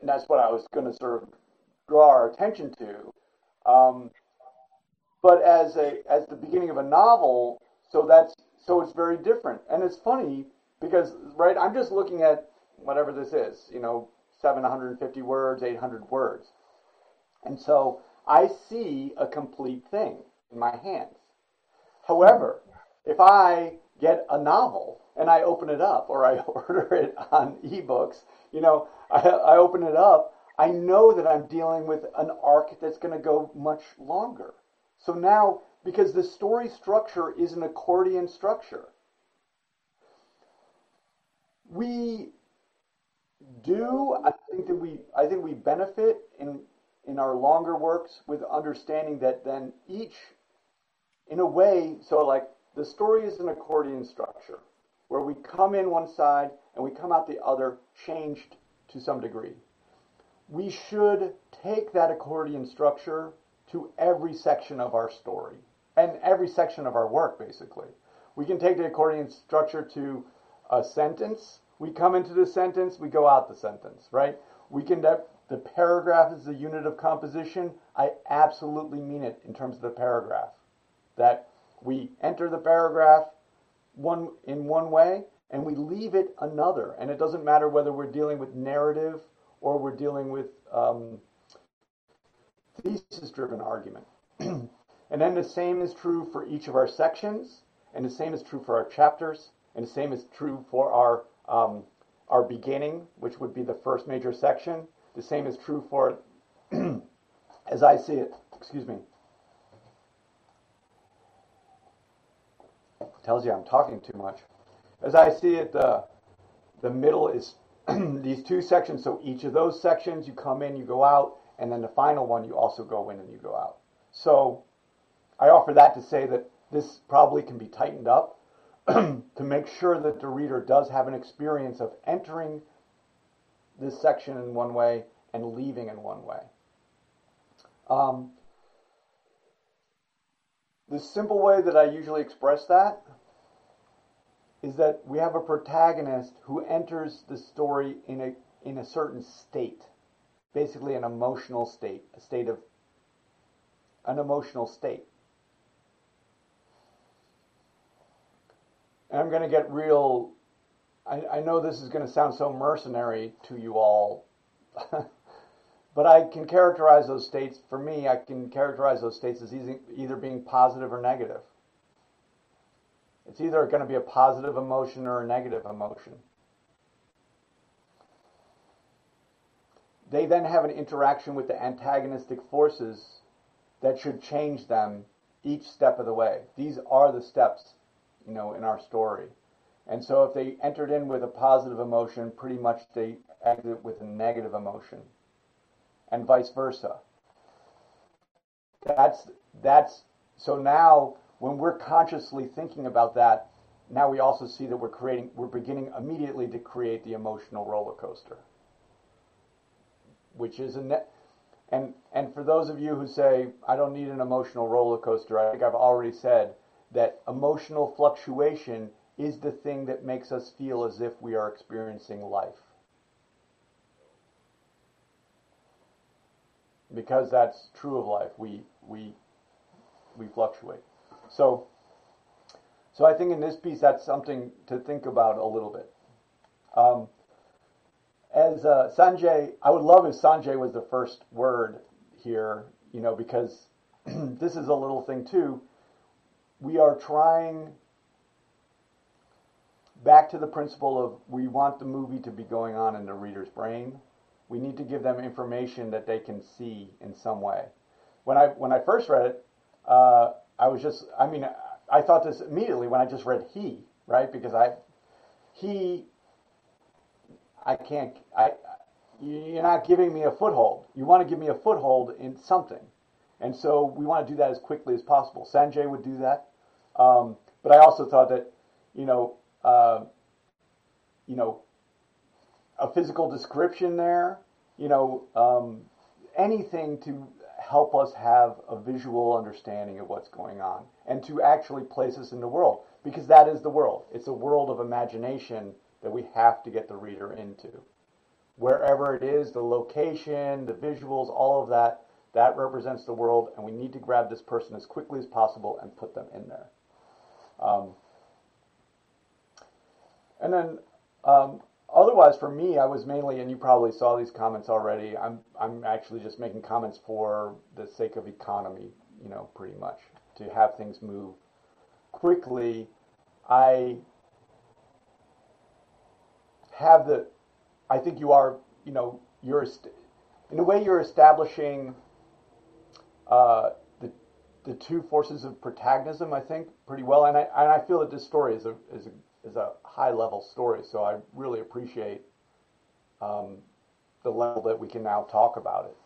and that's what I was going to sort of draw our attention to. Um, but as a as the beginning of a novel, so that's, so it's very different. And it's funny because, right, I'm just looking at whatever this is, you know, seven hundred fifty words, eight hundred words. And so I see a complete thing in my hands. However, if I get a novel and I open it up, or I order it on ebooks, you know, I, I open it up, I know that I'm dealing with an arc that's going to go much longer. So now, because the story structure is an accordion structure. We do, I think that we, I think we benefit in, in our longer works with understanding that then each, in a way, so like the story is an accordion structure where we come in one side and we come out the other changed to some degree. We should take that accordion structure to every section of our story and every section of our work, basically. We can take the accordion structure to a sentence. We come into the sentence, we go out the sentence, right? We can, de- the paragraph is a unit of composition. I absolutely mean it in terms of the paragraph. That we enter the paragraph one in one way and we leave it another. And it doesn't matter whether we're dealing with narrative or we're dealing with um, thesis-driven argument. And then the same is true for each of our sections, and the same is true for our chapters, and the same is true for our um, our beginning, which would be the first major section. The same is true for, as I see it, excuse me. Tells you I'm talking too much. As I see it, the, the middle is these two sections, so each of those sections, you come in, you go out, and then the final one, you also go in and you go out. So I offer that to say that this probably can be tightened up to make sure that the reader does have an experience of entering this section in one way and leaving in one way. Um, the simple way that I usually express that is that we have a protagonist who enters the story in a in a certain state, basically an emotional state, a state of an emotional state. And I'm going to get real, I, I know this is going to sound so mercenary to you all, but I can characterize those states, for me, I can characterize those states as easy, either being positive or negative. It's either going to be a positive emotion or a negative emotion. They then have an interaction with the antagonistic forces that should change them each step of the way. These are the steps, you know, in our story. And so if they entered in with a positive emotion, pretty much they exit with a negative emotion, and vice versa. That's, that's, so now when we're consciously thinking about that, now we also see that we're creating, we're beginning immediately to create the emotional roller coaster, which is a net, and, and for those of you who say, I don't need an emotional roller coaster, I think I've already said that emotional fluctuation is the thing that makes us feel as if we are experiencing life. Because that's true of life, we we we fluctuate. So so I think in this piece that's something to think about a little bit. Um, as uh, Sanjay, I would love if Sanjay was the first word here, you know, because this is a little thing too. We are trying, back to the principle of we want the movie to be going on in the reader's brain. We need to give them information that they can see in some way. When I when I first read it, uh, I was just, I mean, I thought this immediately when I just read he, right? Because I, he, I can't, I, you're not giving me a foothold. You want to give me a foothold in something. And so we want to do that as quickly as possible. Sanjay would do that. Um, but I also thought that, you know, uh, you know, a physical description there, you know, um, anything to help us have a visual understanding of what's going on and to actually place us in the world, because that is the world. It's a world of imagination that we have to get the reader into. Wherever it is, the location, the visuals, all of that, that represents the world, and we need to grab this person as quickly as possible and put them in there. Um, and then... Um, Otherwise, for me, I was mainly, and you probably saw these comments already, I'm I'm actually just making comments for the sake of economy, you know, pretty much, to have things move quickly. I have the, I think you are, you know, you're, in a way you're establishing uh, the the two forces of protagonism, I think, pretty well, and I and I feel that this story is a is a is a high-level story, so I really appreciate um, the level that we can now talk about it.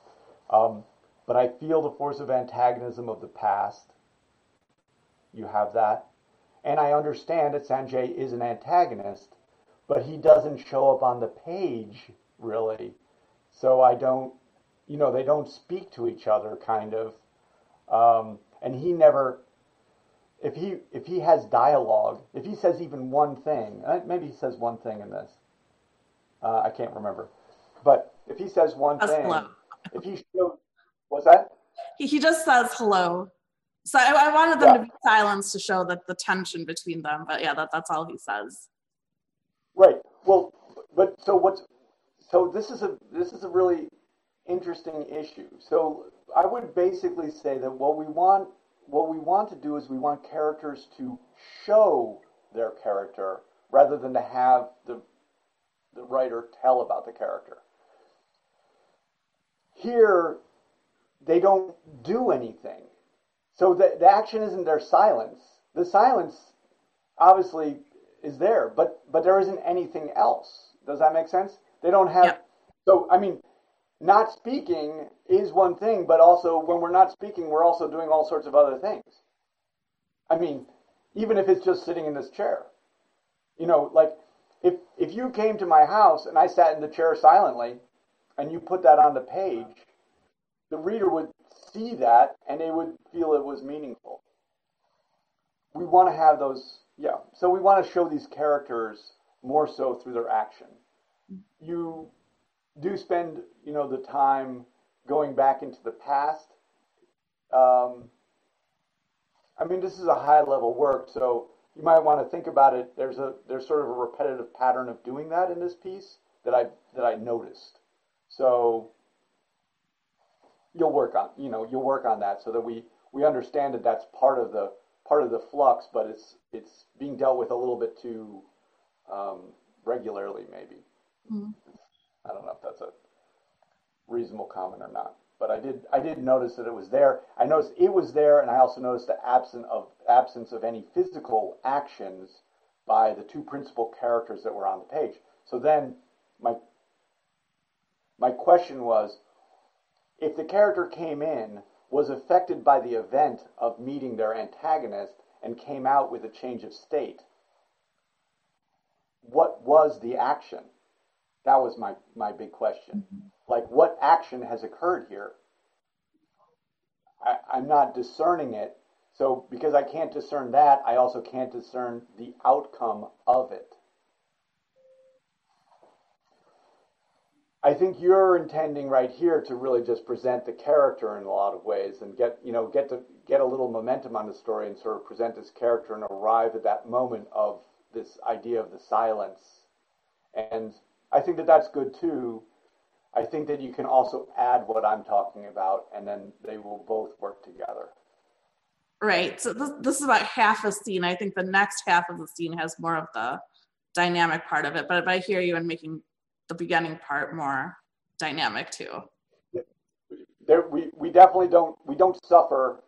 Um, but I feel the force of antagonism of the past. You have that. And I understand that Sanjay is an antagonist, but he doesn't show up on the page, really. So I don't, you know, they don't speak to each other, kind of. Um, and he never... If he if he has dialogue, if he says even one thing, maybe he says one thing in this. Uh, I can't remember, but if he says one thing, hello. If he showed, what's that? He he just says hello. So I, I wanted them yeah. to be silenced to show that the tension between them. But yeah, that that's all he says. Right. Well, but so what's so this is a this is a really interesting issue. So I would basically say that what we want. What we want to do is we want characters to show their character rather than to have the, the writer tell about the character. Here, they don't do anything. So the, the action isn't their silence. The silence obviously is there, but, but there isn't anything else. Does that make sense? They don't have... Yeah. So, I mean... Not speaking is one thing, but also when we're not speaking, we're also doing all sorts of other things. I mean, even if it's just sitting in this chair, you know, like if, if you came to my house and I sat in the chair silently and you put that on the page, the reader would see that and they would feel it was meaningful. We want to have those Yeah, so we want to show these characters more so through their action. You do spend, you know, the time going back into the past. Um, I mean, this is a high-level work, so you might want to think about it. There's a there's sort of a repetitive pattern of doing that in this piece that I that I noticed. So you'll work on you know you'll work on that so that we we understand that that's part of the part of the flux, but it's it's being dealt with a little bit too um, regularly, maybe. Mm-hmm. I don't know if that's a reasonable comment or not, but I did I did notice that it was there. I noticed it was there, and I also noticed the absence of absence of any physical actions by the two principal characters that were on the page. So then my my question was, if the character came in, was affected by the event of meeting their antagonist, and came out with a change of state, what was the action? That was my, my big question. Mm-hmm. Like, what action has occurred here? I, I'm not discerning it. So because I can't discern that, I also can't discern the outcome of it. I think you're intending right here to really just present the character in a lot of ways and get, you know, get to get a little momentum on the story and sort of present this character and arrive at that moment of this idea of the silence. And I think that that's good too. I think that you can also add what I'm talking about, and then they will both work together. Right. So this, this is about half a scene. I think the next half of the scene has more of the dynamic part of it, but if I hear you, I'm making the beginning part more dynamic too. There, we, we definitely don't, we don't suffer.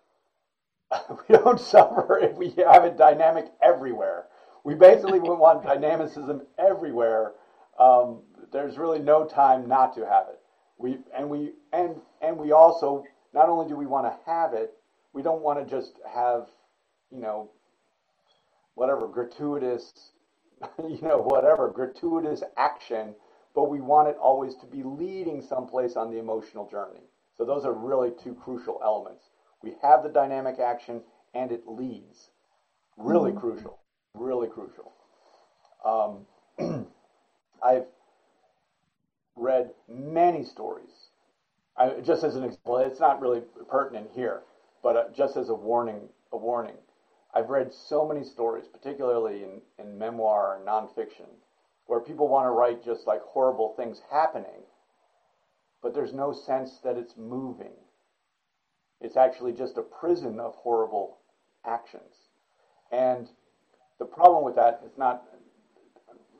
We don't suffer if we have a dynamic everywhere. We basically want dynamicism everywhere. Um, there's really no time not to have it. We, and we, and, and we also, not only do we want to have it, we don't want to just have, you know, whatever gratuitous, you know, whatever gratuitous action, but we want it always to be leading someplace on the emotional journey. So those are really two crucial elements. We have the dynamic action and it leads. Really mm-hmm. crucial, really crucial. Um, I've read many stories. I, just as an example, it's not really pertinent here, but uh, just as a warning, a warning. I've read so many stories, particularly in, in memoir and nonfiction, where people want to write just like horrible things happening, but there's no sense that it's moving. It's actually just a prison of horrible actions. And the problem with that is not,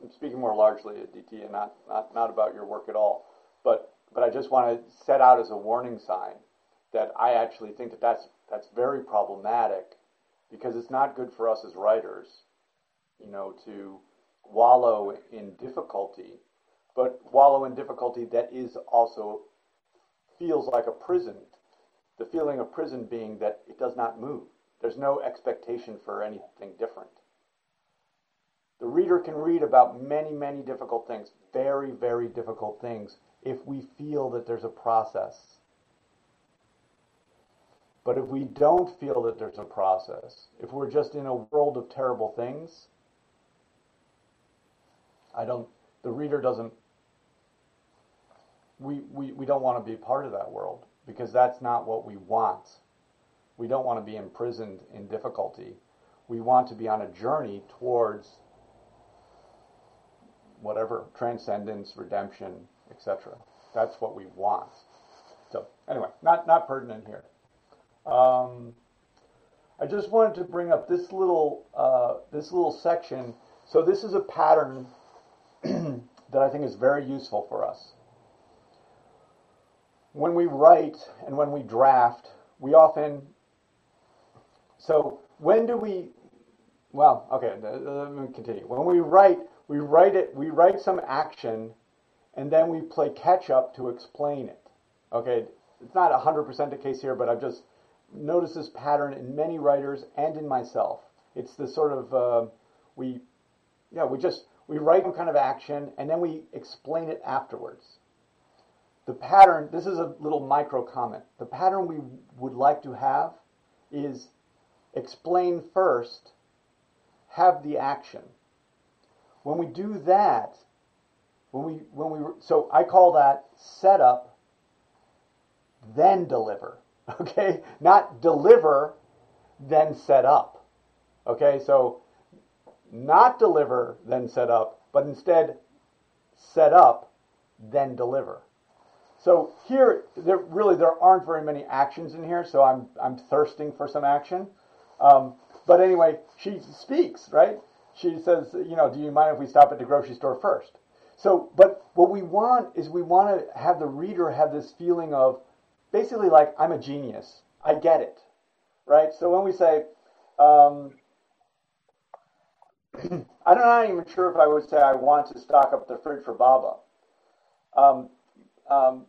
I'm speaking more largely at D T and not, not, not about your work at all, but, but I just want to set out as a warning sign that I actually think that that's, that's very problematic, because it's not good for us as writers, you know, to wallow in difficulty, but wallow in difficulty that is also feels like a prison. The feeling of prison being that it does not move. There's no expectation for anything different. The reader can read about many, many difficult things, very, very difficult things, if we feel that there's a process. But if we don't feel that there's a process, if we're just in a world of terrible things, I don't, the reader doesn't, we, we, we don't want to be part of that world, because that's not what we want. We don't want to be imprisoned in difficulty. We want to be on a journey towards whatever, transcendence, redemption, et cetera. That's what we want. So anyway, not, not pertinent here. Um, I just wanted to bring up this little, uh, this little section. So this is a pattern that I think is very useful for us. When we write and when we draft, we often, so when do we, well, okay, let me continue. When we write, we write it, we write some action, and then we play catch up to explain it. Okay, it's not one hundred percent the case here, but I've just noticed this pattern in many writers and in myself. It's the sort of, uh, we, yeah, we just, we write some kind of action, and then we explain it afterwards. The pattern, this is a little micro comment. The pattern we would like to have is explain first, have the action. When we do that, when we when we so I call that set up, then deliver. Okay, not deliver, then set up. Okay, so not deliver, then set up, but instead set up, then deliver. So here, there really there aren't very many actions in here, so I'm I'm thirsting for some action. Um, but anyway, she speaks, right? She says, you know, do you mind if we stop at the grocery store first? So, but what we want is we want to have the reader have this feeling of basically like, I'm a genius. I get it, right? So when we say, um, I'm not even sure if I would say I want to stock up the fridge for Baba. Um, um,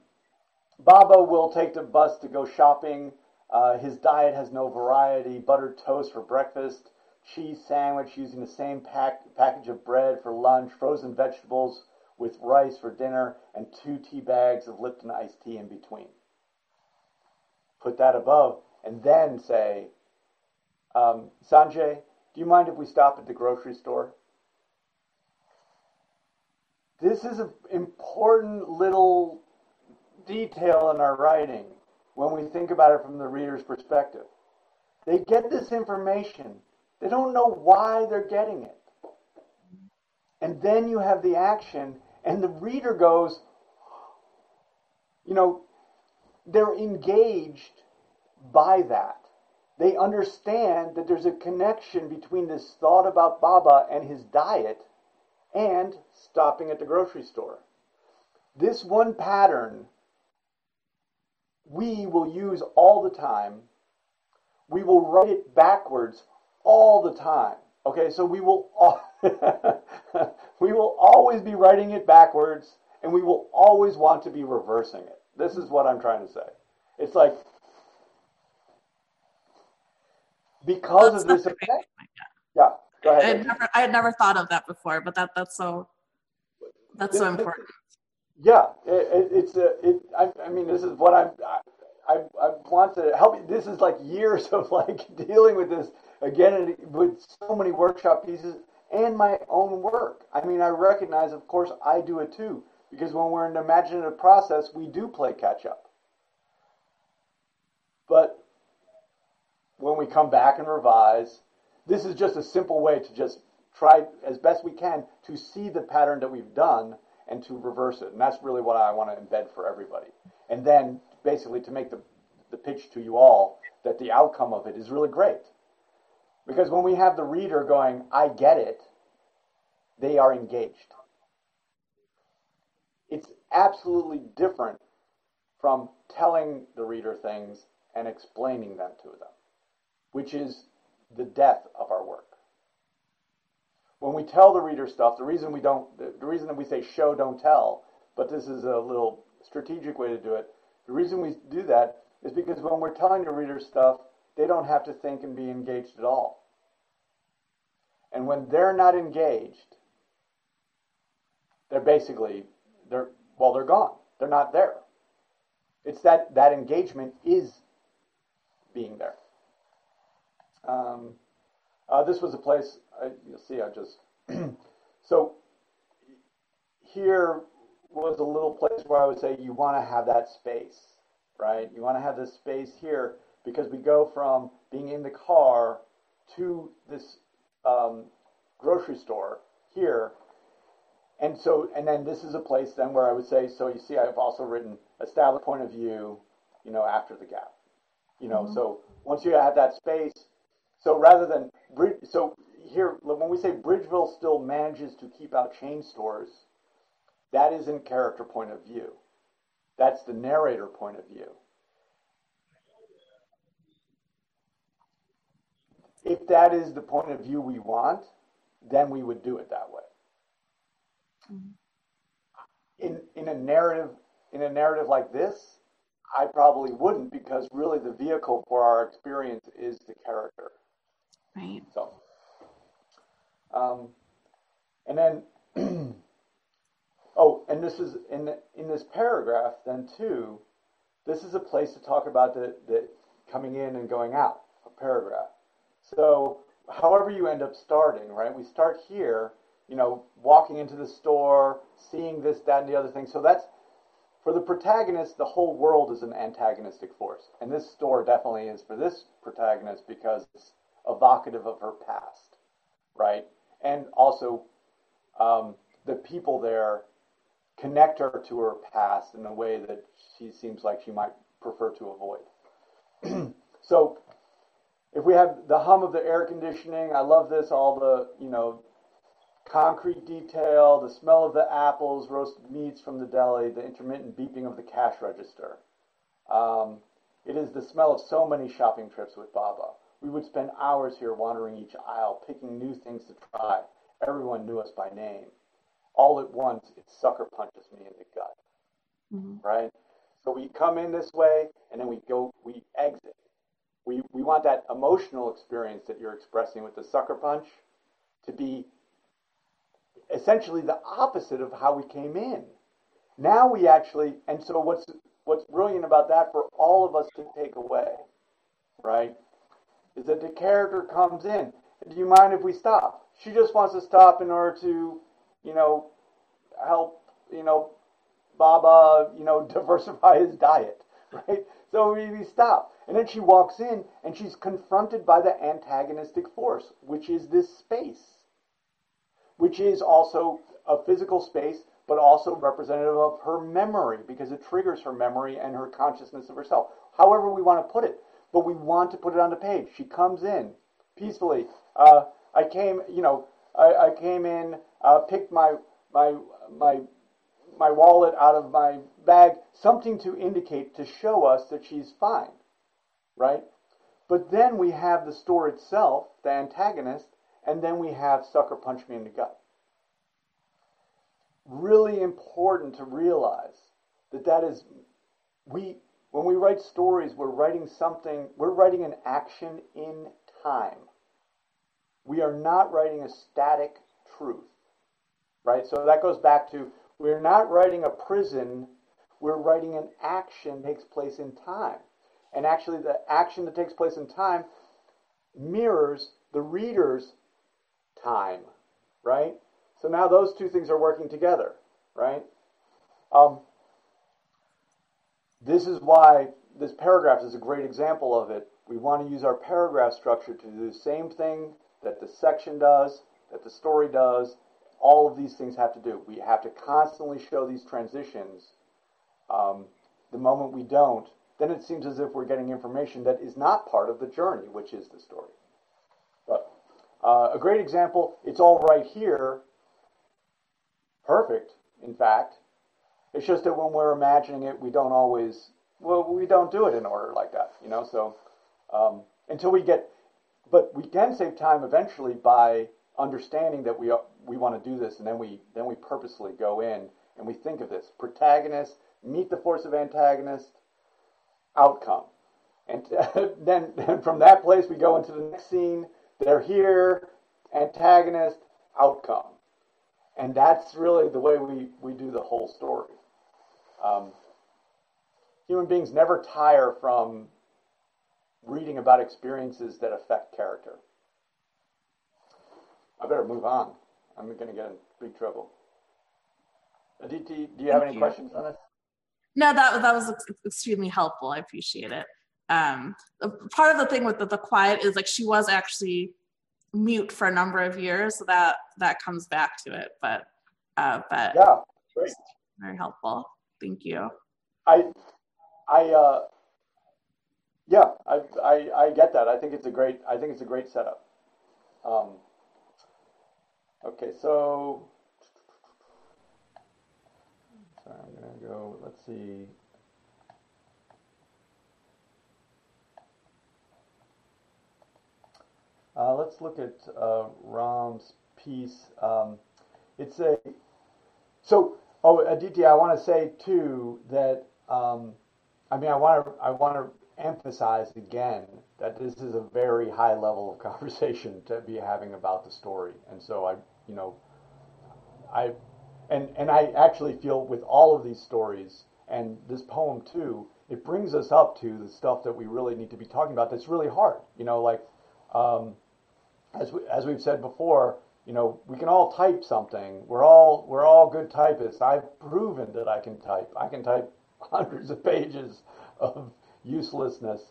Baba will take the bus to go shopping. Uh, his diet has no variety, buttered toast for breakfast, cheese sandwich using the same pack, package of bread for lunch, frozen vegetables with rice for dinner, and two tea bags of Lipton iced tea in between. Put that above and then say, um, Sanjay, do you mind if we stop at the grocery store? This is an important little detail in our writing when we think about it from the reader's perspective. They get this information. They don't know why they're getting it. And then you have the action, and the reader goes, you know, they're engaged by that. They understand that there's a connection between this thought about Baba and his diet and stopping at the grocery store. This one pattern we will use all the time. We will write it backwards all the time. Okay, so we will we will always be writing it backwards, and we will always want to be reversing it. This is what I'm trying to say. It's like, because that's of this effect. Point, yeah. yeah, go ahead. I had, never, I had never thought of that before, but that, that's so that's this, so important. This, yeah, it, it's a. It, I, I mean, this is what I'm. I, I, I want to help you. This is like years of like dealing with this again with so many workshop pieces and my own work. I mean, I recognize, of course, I do it too, because when we're in the imaginative process, we do play catch up. But when we come back and revise, this is just a simple way to just try as best we can to see the pattern that we've done and to reverse it. And that's really what I want to embed for everybody. And then basically to make the, the pitch to you all that the outcome of it is really great. Because when we have the reader going, I get it, they are engaged. It's absolutely different from telling the reader things and explaining them to them, which is the death of our work. When we tell the reader stuff, the reason we don't, the reason that we say show, don't tell, but this is a little strategic way to do it. The reason we do that is because when we're telling the reader stuff, they don't have to think and be engaged at all. And when they're not engaged, they're basically, they're, well, they're gone. They're not there. It's that, that engagement is being there. Um, uh, this was a place, I, you'll see, I just, so here was a little place where I would say you want to have that space, right? You want to have this space here because we go from being in the car to this um, grocery store here. And so, and then this is a place then where I would say, so you see, I've also written establish point of view, you know, after the gap, you know, mm-hmm. So once you have that space, so rather than, so here, when we say Bridgeville still manages to keep out chain stores, that isn't character point of view. That's the narrator point of view. If that is the point of view we want, then we would do it that way. Mm-hmm. In in a narrative, in a narrative like this, I probably wouldn't, because really the vehicle for our experience is the character. Right. So, um, and then, oh, and this is in the, in this paragraph then too. This is a place to talk about the the coming in and going out. A paragraph. So however you end up starting, right? We start here, you know, walking into the store, seeing this, that, and the other thing. So that's, for the protagonist, the whole world is an antagonistic force. And this store definitely is for this protagonist because it's evocative of her past, right? And also um, the people there connect her to her past in a way that she seems like she might prefer to avoid. So if we have the hum of the air conditioning, I love this, all the, you know, concrete detail, the smell of the apples, roasted meats from the deli, the intermittent beeping of the cash register. Um, it is the smell of so many shopping trips with Baba. We would spend hours here wandering each aisle, picking new things to try. Everyone knew us by name. All at once, it sucker punches me in the gut, mm-hmm. right? So we come in this way, and then we go, we exit. We, we want that emotional experience that you're expressing with the sucker punch to be essentially the opposite of how we came in. Now we actually, and so what's what's brilliant about that for all of us to take away, right, is that the character comes in. Do you mind if we stop? She just wants to stop in order to, you know, help, you know, Baba, you know, diversify his diet, right? So we, we stop. And then she walks in and she's confronted by the antagonistic force, which is this space, which is also a physical space, but also representative of her memory, because it triggers her memory and her consciousness of herself, however we want to put it. But we want to put it on the page. She comes in peacefully. Uh, I came, you know, I, I came in, uh, picked my my my my wallet out of my bag, something to indicate, to show us that she's fine, right? But then we have the store itself, the antagonist. And then we have sucker punch me in the gut. Really important to realize that that is, we, when we write stories, we're writing something, we're writing an action in time. We are not writing a static truth, right? So that goes back to, we're not writing a prison, we're writing an action that takes place in time. And actually the action that takes place in time mirrors the reader's time, right? So now those two things are working together, right? Um, this is why this paragraph is a great example of it. We want to use our paragraph structure to do the same thing that the section does, that the story does. All of these things have to do. We have to constantly show these transitions. Um, the moment we don't, then it seems as if we're getting information that is not part of the journey, which is the story. Uh, a great example, it's all right here, perfect, in fact. It's just that when we're imagining it, we don't always, well, we don't do it in order like that, you know, so um, until we get, but we can save time eventually by understanding that we we want to do this, and then we, then we purposely go in and we think of this. Protagonist, meet the force of antagonist, outcome. And uh, then, then from that place, we go into the next scene. They're here, antagonist, outcome. And that's really the way we, we do the whole story. Um, human beings never tire from reading about experiences that affect character. I better move on. I'm going to get in big trouble. Aditi, do you have Thank any you. questions on this? No, that, that was extremely helpful. I appreciate it. Um, part of the thing with the, the quiet is like she was actually mute for a number of years, so that that comes back to it. But uh, but yeah, great. Very helpful. Thank you. I I uh, yeah, I, I I get that. I think it's a great. I think it's a great setup. Um, okay, so sorry, I'm gonna go. Let's see. Uh, let's look at uh, Ram's piece. Um, it's a, so, oh, Aditi, I want to say too that, um, I mean, I want to I want to emphasize again that this is a very high level of conversation to be having about the story. And so I, you know, I, and, and I actually feel with all of these stories and this poem too, it brings us up to the stuff that we really need to be talking about that's really hard, you know, like, Um, as we, as we've said before, you know, we can all type something. We're all we're all good typists. I've proven that I can type. I can type hundreds of pages of uselessness.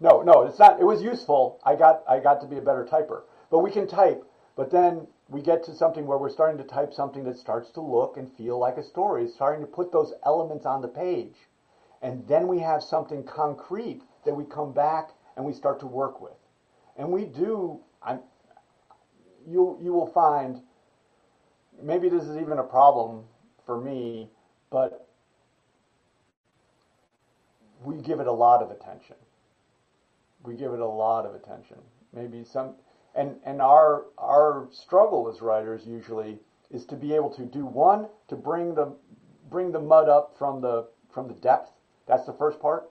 No, no, it's not. It was useful. I got I got to be a better typer. But we can type. But then we get to something where we're starting to type something that starts to look and feel like a story. It's starting to put those elements on the page. And then we have something concrete that we come back and we start to work with. And we do, I'm, you, you will find, maybe this is even a problem for me, but we give it a lot of attention. We give it a lot of attention. Maybe some, and, and our, our struggle as writers usually is to be able to do one, to bring the, bring the mud up from the, from the depth. That's the first part.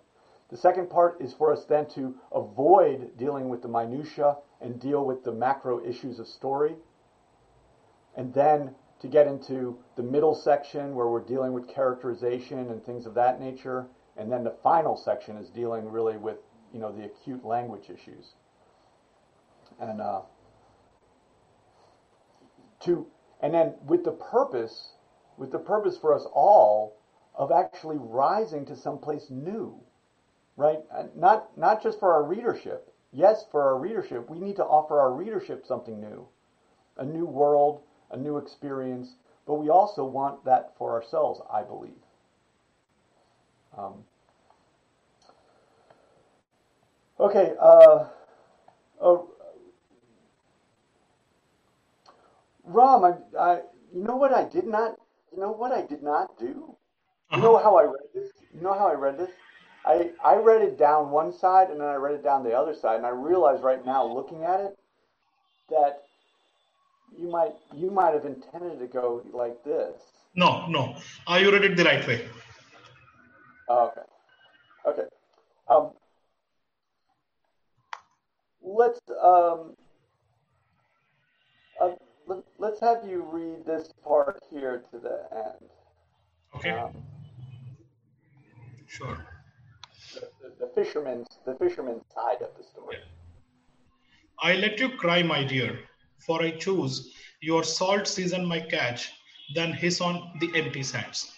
The second part is for us then to avoid dealing with the minutia and deal with the macro issues of story. And then to get into the middle section where we're dealing with characterization and things of that nature. And then the final section is dealing really with, you know, the acute language issues. And uh, to and then with the purpose, with the purpose for us all of actually rising to someplace new. Right? Not not just for our readership. Yes, for our readership, we need to offer our readership something new, a new world, a new experience. But we also want that for ourselves, I believe. Um, okay. Uh, uh, Ram, I, I, you know what I did not, you know what I did not do. You know how I read this. You know how I read this. I, I read it down one side and then I read it down the other side, and I realize right now looking at it that you might you might have intended to go like this. No, no. Uh, you read it the right way. Oh, okay. Okay. Um, let's um, uh, let, let's have you read this part here to the end. Okay. Um, sure. The, the fisherman's the fisherman's side of the story. I let you cry, my dear, for I choose your salt season my catch than hiss on the empty sands.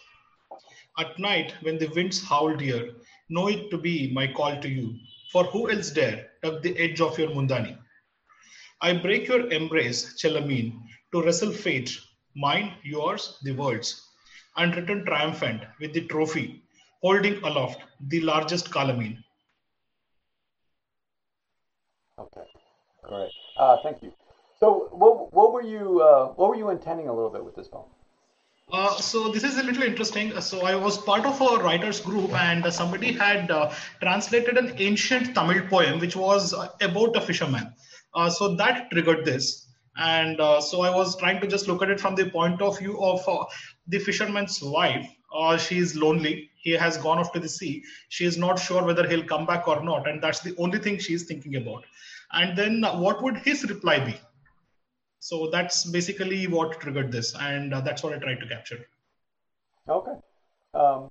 At night when the winds howl, dear, know it to be my call to you, for who else dare tug the edge of your mundani? I break your embrace, Chalamine, to wrestle fate, mine, yours, the world's, and return triumphant with the trophy, holding aloft the largest Chalamine. Okay, all right. Uh, thank you. So, what what were you uh, what were you intending a little bit with this poem? Uh, so this is a little interesting. So I was part of a writer's group, and somebody had uh, translated an ancient Tamil poem which was about a fisherman. Uh, so that triggered this. And uh, so I was trying to just look at it from the point of view of uh, the fisherman's wife. Uh, she is lonely. He has gone off to the sea. She is not sure whether he'll come back or not. And that's the only thing she is thinking about. And then uh, what would his reply be? So that's basically what triggered this. And uh, that's what I tried to capture. Okay. Um,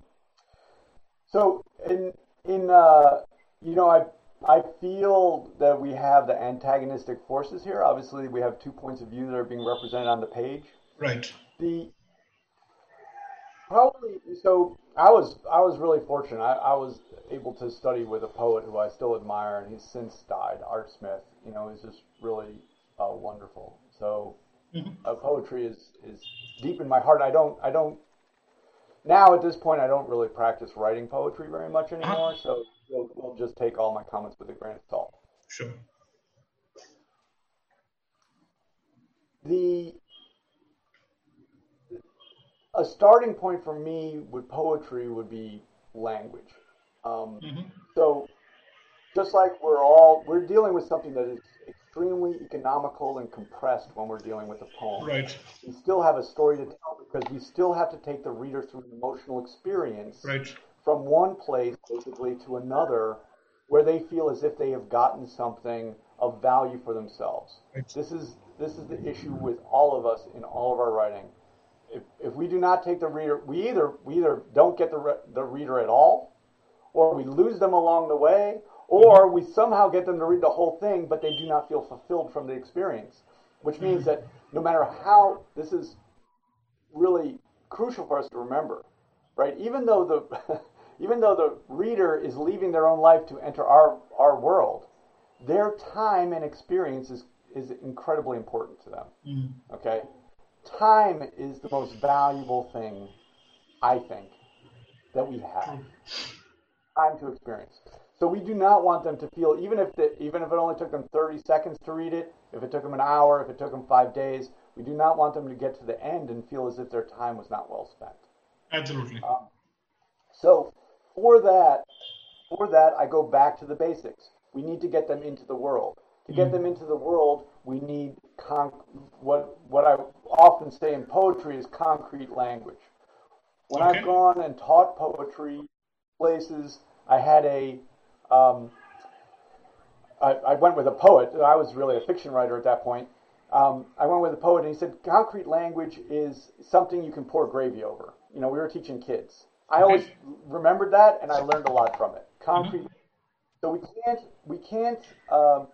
so in, in uh, you know, I I feel that we have the antagonistic forces here. Obviously, we have two points of view that are being represented on the page. Right. The probably so. I was I was really fortunate. I, I was able to study with a poet who I still admire, and he's since died, Art Smith. You know, he's just really uh, wonderful. So, mm-hmm. uh, poetry is is deep in my heart. I don't I don't now at this point I don't really practice writing poetry very much anymore. Uh-huh. So. We'll, we'll just take all my comments with a grain of salt. Sure. The a starting point for me with poetry would be language. Um, mm-hmm. So just like we're all we're dealing with something that is extremely economical and compressed when we're dealing with a poem. Right. We still have a story to tell because we still have to take the reader through an emotional experience. Right. From one place, basically, to another, where they feel as if they have gotten something of value for themselves. Right. This is this is the issue with all of us in all of our writing. If if we do not take the reader, we either we either don't get the re- the reader at all, or we lose them along the way, Or we somehow get them to read the whole thing, but they do not feel fulfilled from the experience, which means that no matter how, this is really crucial for us to remember, right? Even though the even though the reader is leaving their own life to enter our, our world, their time and experience is, is incredibly important to them, mm. okay? Time is the most valuable thing, I think, that we have. Time to experience. So we do not want them to feel, even if the, even if it only took them thirty seconds to read it, if it took them an hour, if it took them five days, we do not want them to get to the end and feel as if their time was not well spent. Absolutely. Um, so for that, for that, I go back to the basics. We need to get them into the world. To get mm-hmm. them into the world, we need conc- what what I often say in poetry is concrete language. When okay. I've gone and taught poetry places, I had a Um, I, I went with a poet. I was really a fiction writer at that point. Um, I went with a poet, and he said, concrete language is something you can pour gravy over. You know, we were teaching kids. I always remembered that, and I learned a lot from it. Concrete. Mm-hmm. So we can't, we can't, um,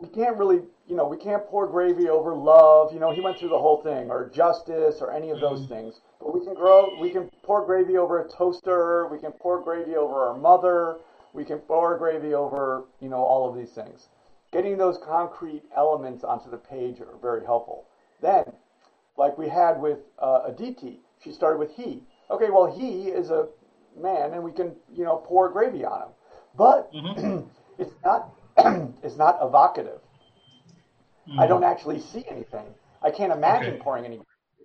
we can't really, you know, we can't pour gravy over love. You know, he went through the whole thing, or justice, or any of those mm-hmm. things. We can grow. We can pour gravy over a toaster. We can pour gravy over our mother. We can pour gravy over, you know, all of these things. Getting those concrete elements onto the page are very helpful. Then, like we had with uh, Aditi, she started with he. Okay, well, he is a man, and we can, you know, pour gravy on him. But mm-hmm. it's not. It's not evocative. Mm-hmm. I don't actually see anything. I can't imagine okay. pouring any.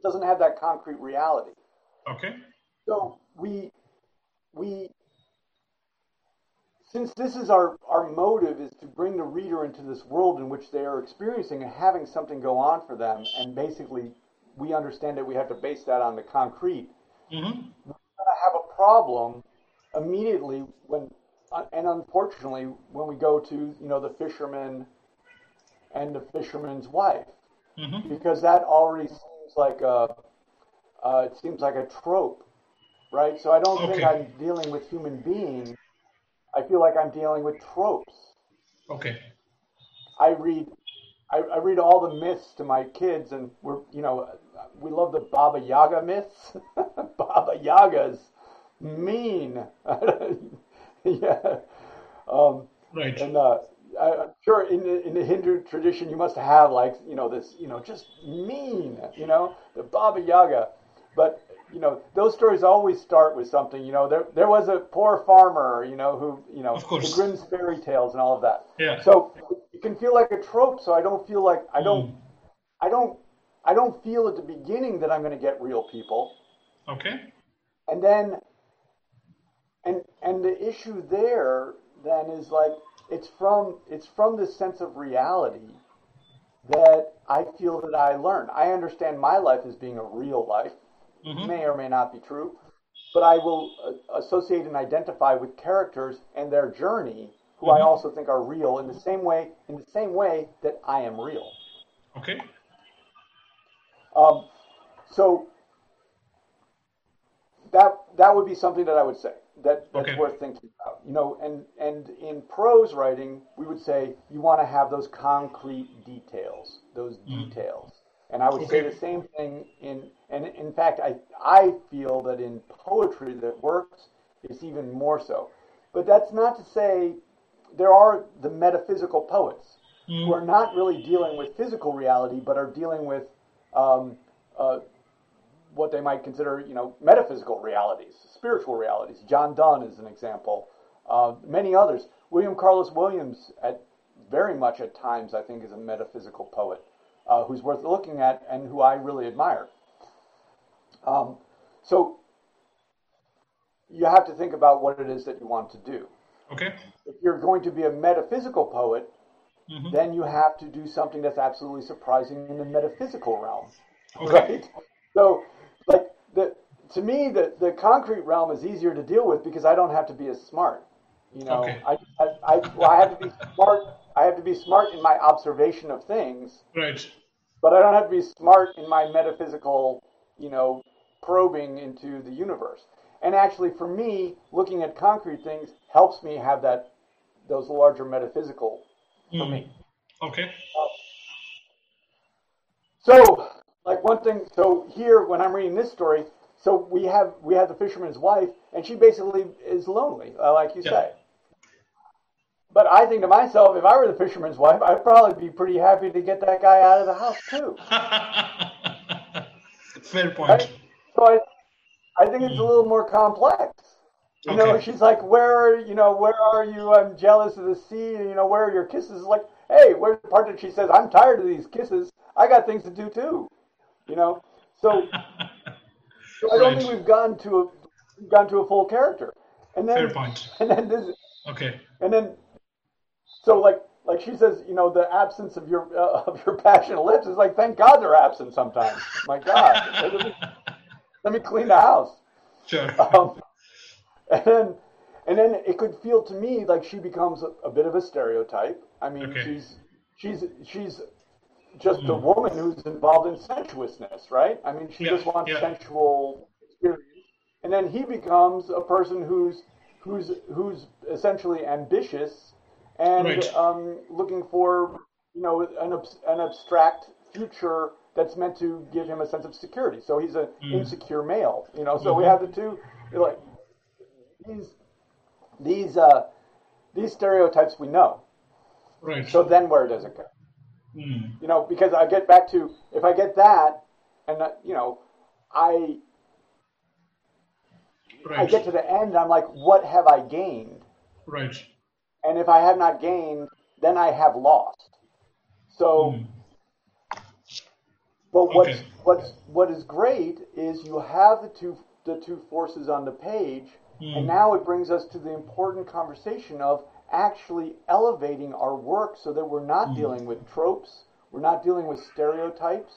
Doesn't have that concrete reality. Okay. So we, we, since this is our, our motive is to bring the reader into this world in which they are experiencing and having something go on for them, and basically we understand that we have to base that on the concrete. Mm-hmm. We're gonna have a problem immediately when, and unfortunately, when we go to, you know, the fisherman and the fisherman's wife, mm-hmm. because that already like a, uh, it seems like a trope, right? So I don't okay. think I'm dealing with human beings. I feel like I'm dealing with tropes. Okay. I read, I, I read all the myths to my kids, and we're, you know, we love the Baba Yaga myths. Baba Yaga's mean. yeah. Um, right. And uh, I'm sure in the, in the Hindu tradition, you must have like, you know, this, you know, just mean, you know, the Baba Yaga. But, you know, those stories always start with something, you know, there there was a poor farmer, you know, who, you know, the Grimm's fairy tales and all of that. Yeah. So it can feel like a trope. So I don't feel like I don't mm. I don't I don't feel at the beginning that I'm going to get real people. OK. And then and and the issue there then is like, It's from it's from this sense of reality that I feel that I learn. I understand my life as being a real life, mm-hmm. may or may not be true, but I will uh, associate and identify with characters and their journey, who mm-hmm. I also think are real in the same way in the same way that I am real. Okay. Um, so that that would be something that I would say. That, that's okay. worth thinking about, you know, and, and in prose writing, we would say you want to have those concrete details, those mm. details. And I would okay. say the same thing in, and in fact, I, I feel that in poetry that works, it's even more so. But that's not to say there are the metaphysical poets mm. who are not really dealing with physical reality, but are dealing with um, uh, what they might consider, you know, metaphysical realities, spiritual realities. John Donne is an example. Uh, many others. William Carlos Williams, at very much at times, I think, is a metaphysical poet uh, who's worth looking at and who I really admire. Um, so you have to think about what it is that you want to do. Okay. If you're going to be a metaphysical poet, mm-hmm. then you have to do something that's absolutely surprising in the metaphysical realm. Okay. Right? So, like, the, to me, the, the concrete realm is easier to deal with because I don't have to be as smart, you know. Okay. I, I, I, well, I have to be smart. I have to be smart in my observation of things. Right. But I don't have to be smart in my metaphysical, you know, probing into the universe. And actually, for me, looking at concrete things helps me have that those larger metaphysical for mm. me. Okay. Uh, so, like one thing, so here when I'm reading this story, so we have we have the fisherman's wife, and she basically is lonely, uh, like you yeah. say. But I think to myself, if I were the fisherman's wife, I'd probably be pretty happy to get that guy out of the house too. Fair point. Right? So I, I think it's a little more complex. You okay. know, she's like, where, you know, where are you? I'm jealous of the sea. You know, where are your kisses? Like, hey, where's the part that she says, I'm tired of these kisses. I got things to do too. You know, so, so I don't right. think we've gone to a we've gone to a full character. And then, fair point. And then this. Okay. And then. So like like she says, you know, the absence of your uh, of your passionate lips is like, thank God they're absent sometimes. My God, let, me, let me clean the house. Sure. Um, and then, and then it could feel to me like she becomes a, a bit of a stereotype. I mean, okay. she's she's she's just mm. a woman who's involved in sensuousness, right? I mean, she yeah. just wants yeah. sensual experience. And then he becomes a person who's who's who's essentially ambitious. And right. um, looking for, you know, an, an abstract future that's meant to give him a sense of security. So he's an mm. insecure male, you know. So mm-hmm. we have the two, like these these uh, these stereotypes we know. Right. So then where does it go? Mm. You know, because I get back to if I get that, and uh, you know, I right. I get to the end, and I'm like, what have I gained? Right. And if I have not gained, then I have lost. So, mm. but what's, okay. what's, what is great is you have the two, the two forces on the page, mm. and now it brings us to the important conversation of actually elevating our work so that we're not mm. dealing with tropes, we're not dealing with stereotypes,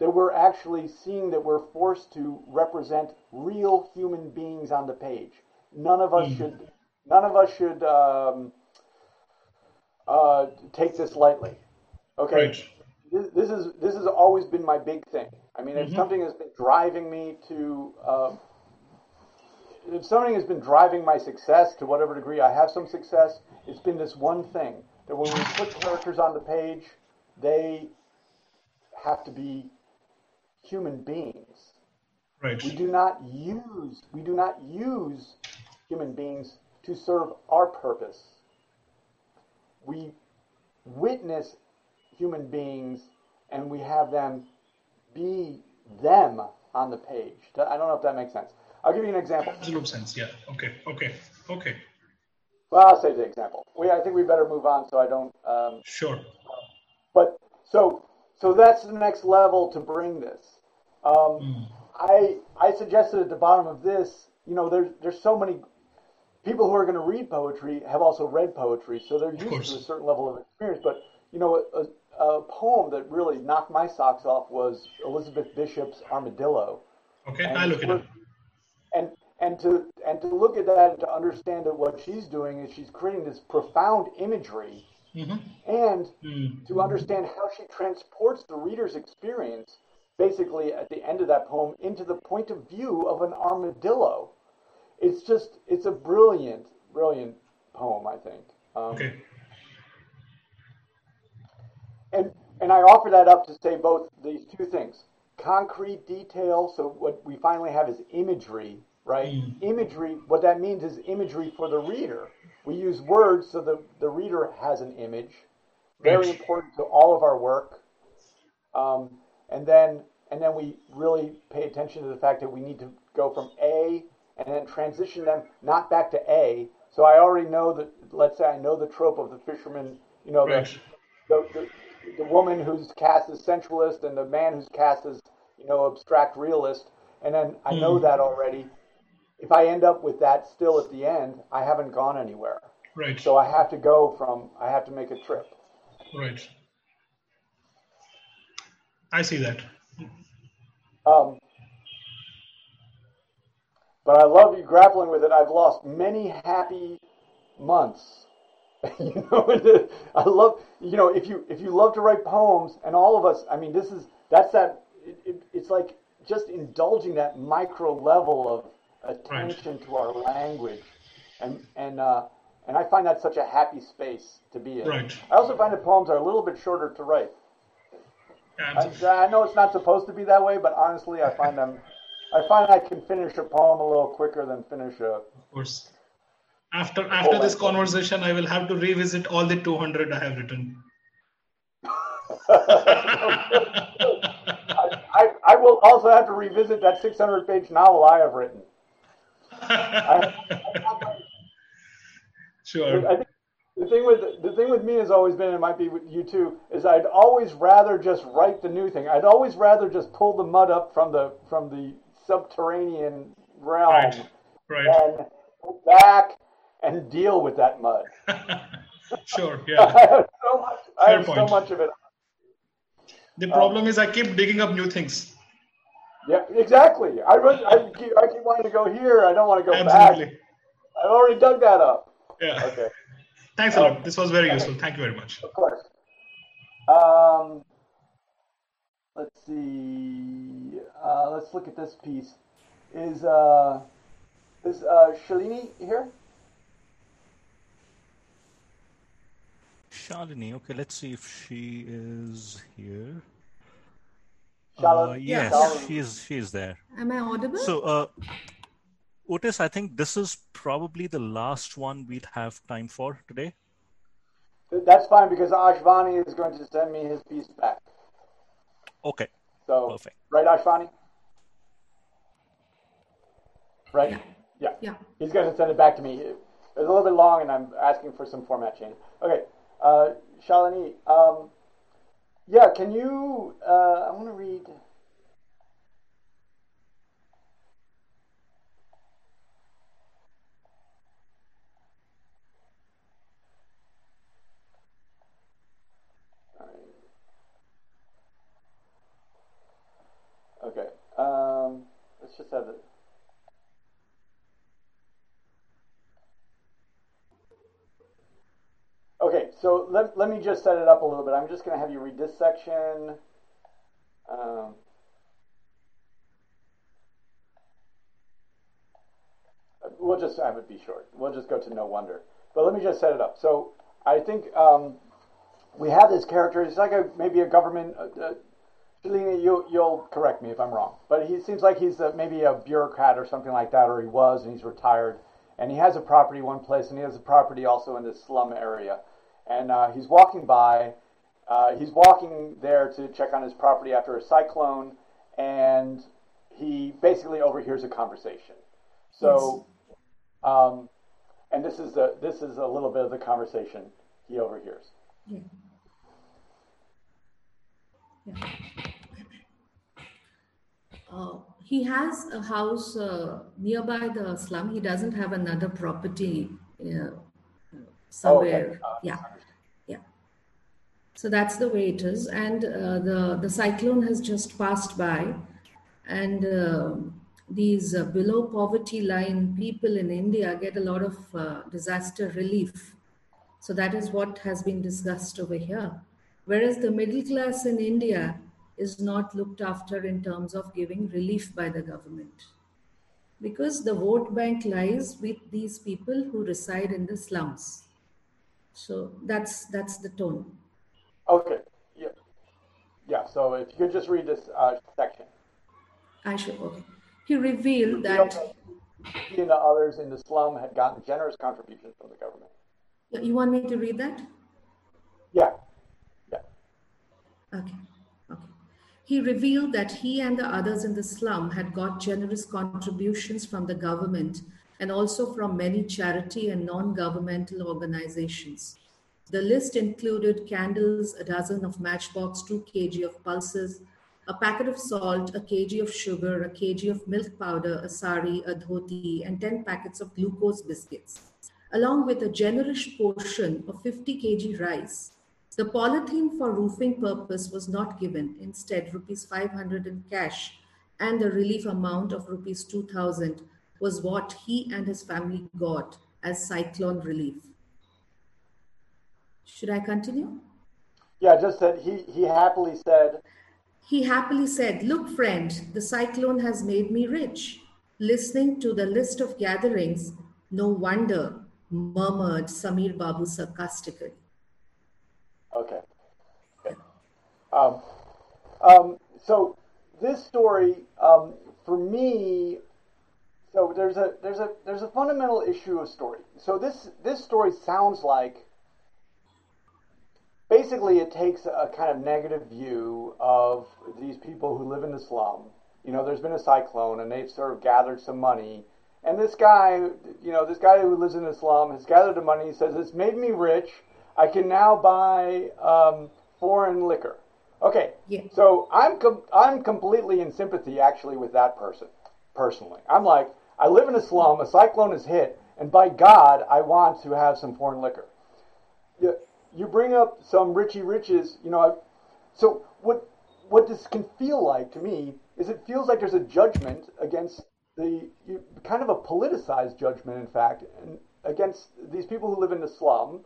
that we're actually seeing that we're forced to represent real human beings on the page. None of us mm. should... None of us should um, uh, take this lightly. Okay, right. this, this is this has always been my big thing. I mean, mm-hmm. if something has been driving me to, uh, if something has been driving my success to whatever degree I have some success, it's been this one thing that when we put characters on the page, they have to be human beings. Right. We do not use we do not use human beings to serve our purpose. We witness human beings and we have them be them on the page. I don't know if that makes sense. I'll give you an example. That makes sense, yeah. Okay, okay, okay. Well, I'll save the example. We, I think we better move on so I don't... Um, sure. But, so so that's the next level to bring this. Um, mm. I I suggested at the bottom of this, you know, there, there's so many... People who are going to read poetry have also read poetry, so they're used to a certain level of experience. But, you know, a, a poem that really knocked my socks off was Elizabeth Bishop's Armadillo. Okay, and I look at it. And, and, to, and to look at that and to understand that what she's doing is she's creating this profound imagery mm-hmm. and mm-hmm. to understand how she transports the reader's experience, basically at the end of that poem, into the point of view of an armadillo. It's just, it's a brilliant, brilliant poem, I think. Um, okay. And and I offer that up to say both these two things. Concrete detail, so what we finally have is imagery, right? Mm. Imagery, what that means is imagery for the reader. We use words so the, the reader has an image. Very Rich. important to all of our work. Um, and then and then we really pay attention to the fact that we need to go from A and then transition them not back to A. So I already know that, let's say I know the trope of the fisherman, you know, right. the, the, the the woman who's cast as sensualist and the man who's cast as, you know, abstract realist. And then I know mm. that already. If I end up with that still at the end, I haven't gone anywhere. Right. So I have to go from, I have to make a trip. Right. I see that. Um. But I love you grappling with it. I've lost many happy months. You know, I love, you know, if you if you love to write poems, and all of us, I mean, this is, that's that, it, it, it's like just indulging that micro level of attention right. to our language, and and uh, and I find that such a happy space to be in. Right. I also find that poems are a little bit shorter to write. I, I know it's not supposed to be that way, but honestly, I find them. I find I can finish a poem a little quicker than finish a. Of course. After after oh, this conversation, I will have to revisit all the two hundred I have written. I, I, I will also have to revisit that six hundred page novel I have written. I, I, sure. I think the thing with the thing with me has always been, and it might be with you too, is I'd always rather just write the new thing. I'd always rather just pull the mud up from the from the subterranean realm right. Right. and go back and deal with that mud. Sure. Yeah. I have so much. Fair I have point. so much of it. The problem um, is I keep digging up new things. Yeah, exactly. I, I, keep, I keep wanting to go here. I don't want to go Absolutely. back. I've already dug that up. Yeah. Okay. Thanks um, a lot. This was very useful. Thank you very much. Of course. Um, let's see. Uh, let's look at this piece. Is uh, is uh, Shalini here? Shalini, okay, let's see if she is here. Uh, yes, yeah, she is, she is there. Am I audible? So, uh, Otis, I think this is probably the last one we'd have time for today. That's fine, because Ashvani is going to send me his piece back. Okay, so, perfect. Right, Ashvani? Right? Yeah. Yeah. yeah. He's going to send it back to me. It's a little bit long, and I'm asking for some format change. Okay. Uh, Shalini, um, yeah, can you, uh, I want to read, all right. Okay, um, let's just have it. Okay, so let, let me just set it up a little bit. I'm just going to have you read this section. Um, we'll just have it be short. We'll just go to No Wonder. But let me just set it up. So I think um, we have this character. It's like a, maybe a government. Uh, Jelena, you, you'll correct me if I'm wrong. But he seems like he's a, maybe a bureaucrat or something like that, or he was, and he's retired. And he has a property one place, and he has a property also in this slum area. And uh, he's walking by, uh, he's walking there to check on his property after a cyclone, and he basically overhears a conversation. So, um, and this is a, this is a little bit of the conversation he overhears. Yeah. Yeah. Uh, he has a house uh, nearby the slum. He doesn't have another property uh, somewhere. Oh, okay. uh, yeah. Yeah. So that's the way it is. And uh, the, the cyclone has just passed by. And uh, these uh, below poverty line people in India get a lot of uh, disaster relief. So that is what has been discussed over here. Whereas the middle class in India is not looked after in terms of giving relief by the government, because the vote bank lies with these people who reside in the slums. So that's that's the tone. Okay. Yeah. Yeah. So if you could just read this uh, section. I should. Okay. He revealed that he and the others in the slum had gotten generous contributions from the government. You want me to read that? Yeah. Yeah. Okay. He revealed that he and the others in the slum had got generous contributions from the government and also from many charity and non-governmental organizations. The list included candles, a dozen of matchbox, two kilograms of pulses, a packet of salt, a kg of sugar, a kg of milk powder, a sari, a dhoti, and ten packets of glucose biscuits, along with a generous portion of fifty kilograms rice. The polythene for roofing purpose was not given, instead rupees five hundred in cash, and the relief amount of rupees two thousand was what he and his family got as cyclone relief. Should I continue? Yeah, just that he, he happily said. He happily said, look friend, the cyclone has made me rich. Listening to the list of gatherings, no wonder, murmured Samir Babu sarcastically. Okay. okay. Um, um, so this story, um, for me, so there's a there's a there's a fundamental issue of story. So this this story sounds like basically it takes a kind of negative view of these people who live in the slum. You know, there's been a cyclone and they've sort of gathered some money. And this guy, you know, this guy who lives in the slum has gathered the money. He says, it's made me rich. I can now buy um, foreign liquor. Okay. Yeah. So I'm com- I'm completely in sympathy, actually, with that person, personally. I'm like, I live in a slum, a cyclone has hit, and by God, I want to have some foreign liquor. You, you bring up some Richie Riches, you know. I, so what what this can feel like to me is it feels like there's a judgment against the, you, kind of a politicized judgment, in fact, and against these people who live in the slum,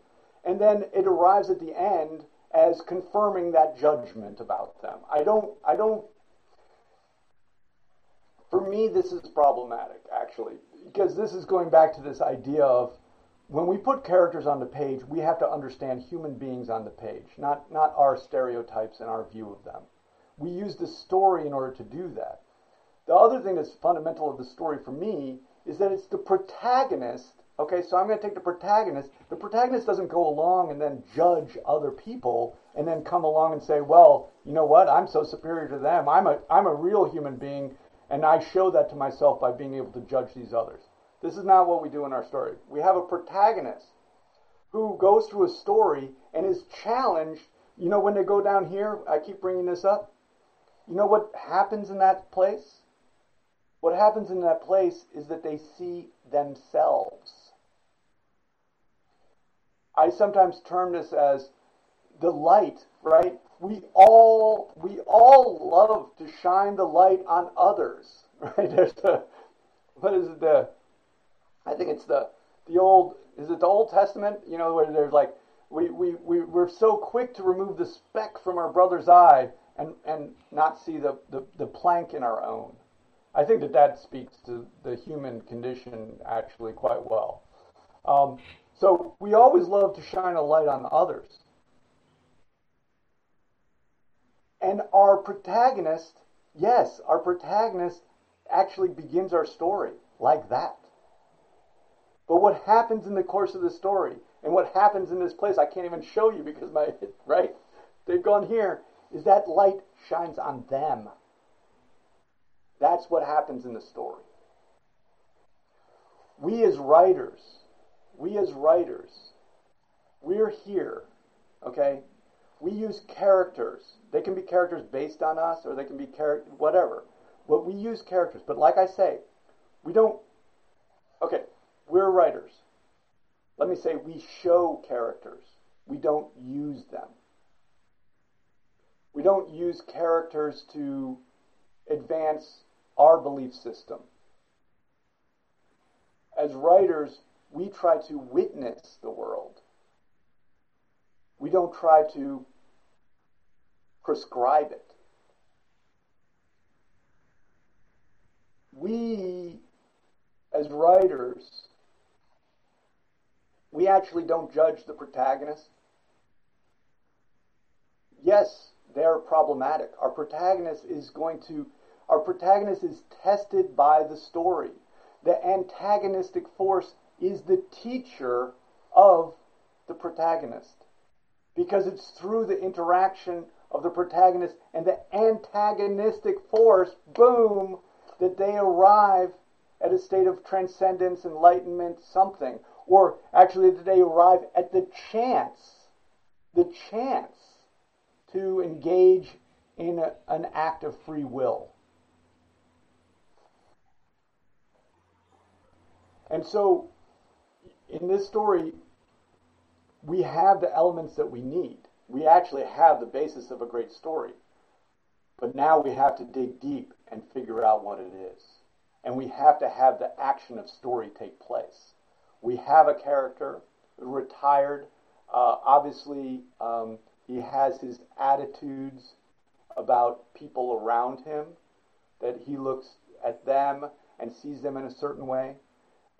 and then it arrives at the end as confirming that judgment about them. I don't, I don't, for me, this is problematic, actually, because this is going back to this idea of when we put characters on the page, we have to understand human beings on the page, not, not our stereotypes and our view of them. We use the story in order to do that. The other thing that's fundamental of the story for me is that it's the protagonist. Okay, so I'm going to take the protagonist. The protagonist doesn't go along and then judge other people and then come along and say, well, you know what? I'm so superior to them. I'm a, I'm a real human being, and I show that to myself by being able to judge these others. This is not what we do in our story. We have a protagonist who goes through a story and is challenged. You know, when they go down here, I keep bringing this up. You know what happens in that place? What happens in that place is that they see themselves. I sometimes term this as the light, right? We all we all love to shine the light on others, right? There's the, what is it, the, I think it's the the old, is it the Old Testament? You know, where there's like, we, we, we, we're so quick to remove the speck from our brother's eye and, and not see the, the, the plank in our own. I think that that speaks to the human condition actually quite well. Um, so we always love to shine a light on others. And our protagonist, yes, our protagonist actually begins our story like that. But what happens in the course of the story and what happens in this place, I can't even show you because my, right? They've gone here, is that light shines on them. That's what happens in the story. We as writers, we as writers, we're here, okay? We use characters. They can be characters based on us, or they can be character, whatever. But we use characters. But like I say, we don't, okay, we're writers. Let me say we show characters. We don't use them. We don't use characters to advance our belief system. As writers, we try to witness the world. We don't try to prescribe it. We, as writers, we actually don't judge the protagonist. Yes, they're problematic. Our protagonist is going to, our protagonist is tested by the story. The antagonistic force is the teacher of the protagonist, because it's through the interaction of the protagonist and the antagonistic force, boom, that they arrive at a state of transcendence, enlightenment, something. Or actually that they arrive at the chance, the chance to engage in a, an act of free will. And so, in this story, we have the elements that we need. We actually have the basis of a great story. But now we have to dig deep and figure out what it is. And we have to have the action of story take place. We have a character, retired, uh, obviously, um, he has his attitudes about people around him, that he looks at them and sees them in a certain way,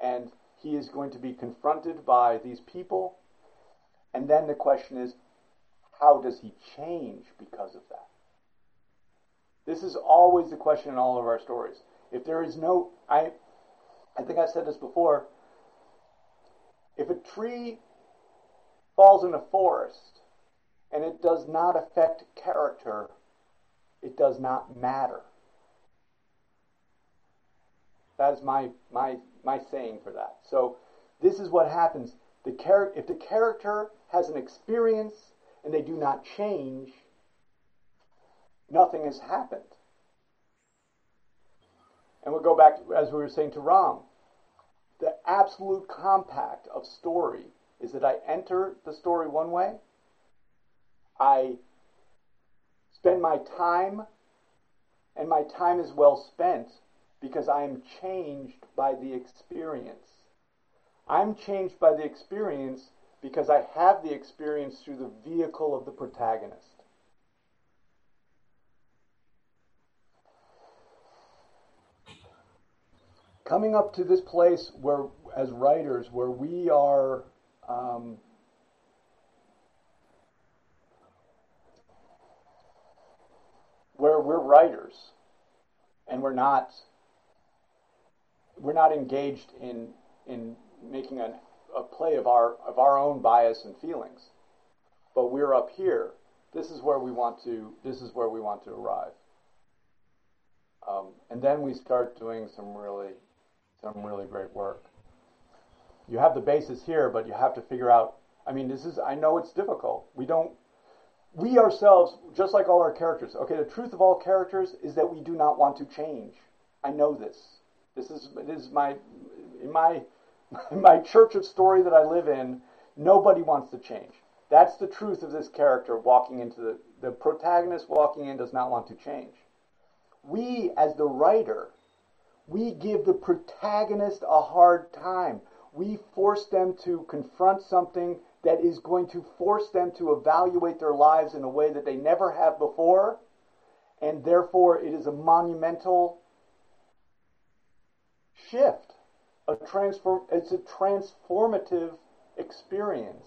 and he is going to be confronted by these people. And then the question is, how does he change because of that? This is always the question in all of our stories. If there is no, I, I think I said this before, if a tree falls in a forest and it does not affect character, it does not matter. That is my my my saying for that. So this is what happens. The char- if the character has an experience and they do not change, nothing has happened. And we'll go back, to, as we were saying to Ram, the absolute compact of story is that I enter the story one way, I spend my time, and my time is well spent because I am changed by the experience. I'm changed by the experience because I have the experience through the vehicle of the protagonist. Coming up to this place where, as writers, where we are um, where we're writers and we're not we're not engaged in in making an, a play of our of our own bias and feelings, but we're up here. This is where we want to this is where we want to arrive. Um, and then we start doing some really some really great work. You have the basis here, but you have to figure out, I mean, this is, I know it's difficult. We don't, we ourselves, just like all our characters, okay, the truth of all characters is that we do not want to change. I know this. This is, this is my, in my, in my church of story that I live in, nobody wants to change. That's the truth of this character walking into the, the protagonist walking in does not want to change. We, as the writer, we give the protagonist a hard time. We force them to confront something that is going to force them to evaluate their lives in a way that they never have before, and therefore it is a monumental shift. A transform, it's a transformative experience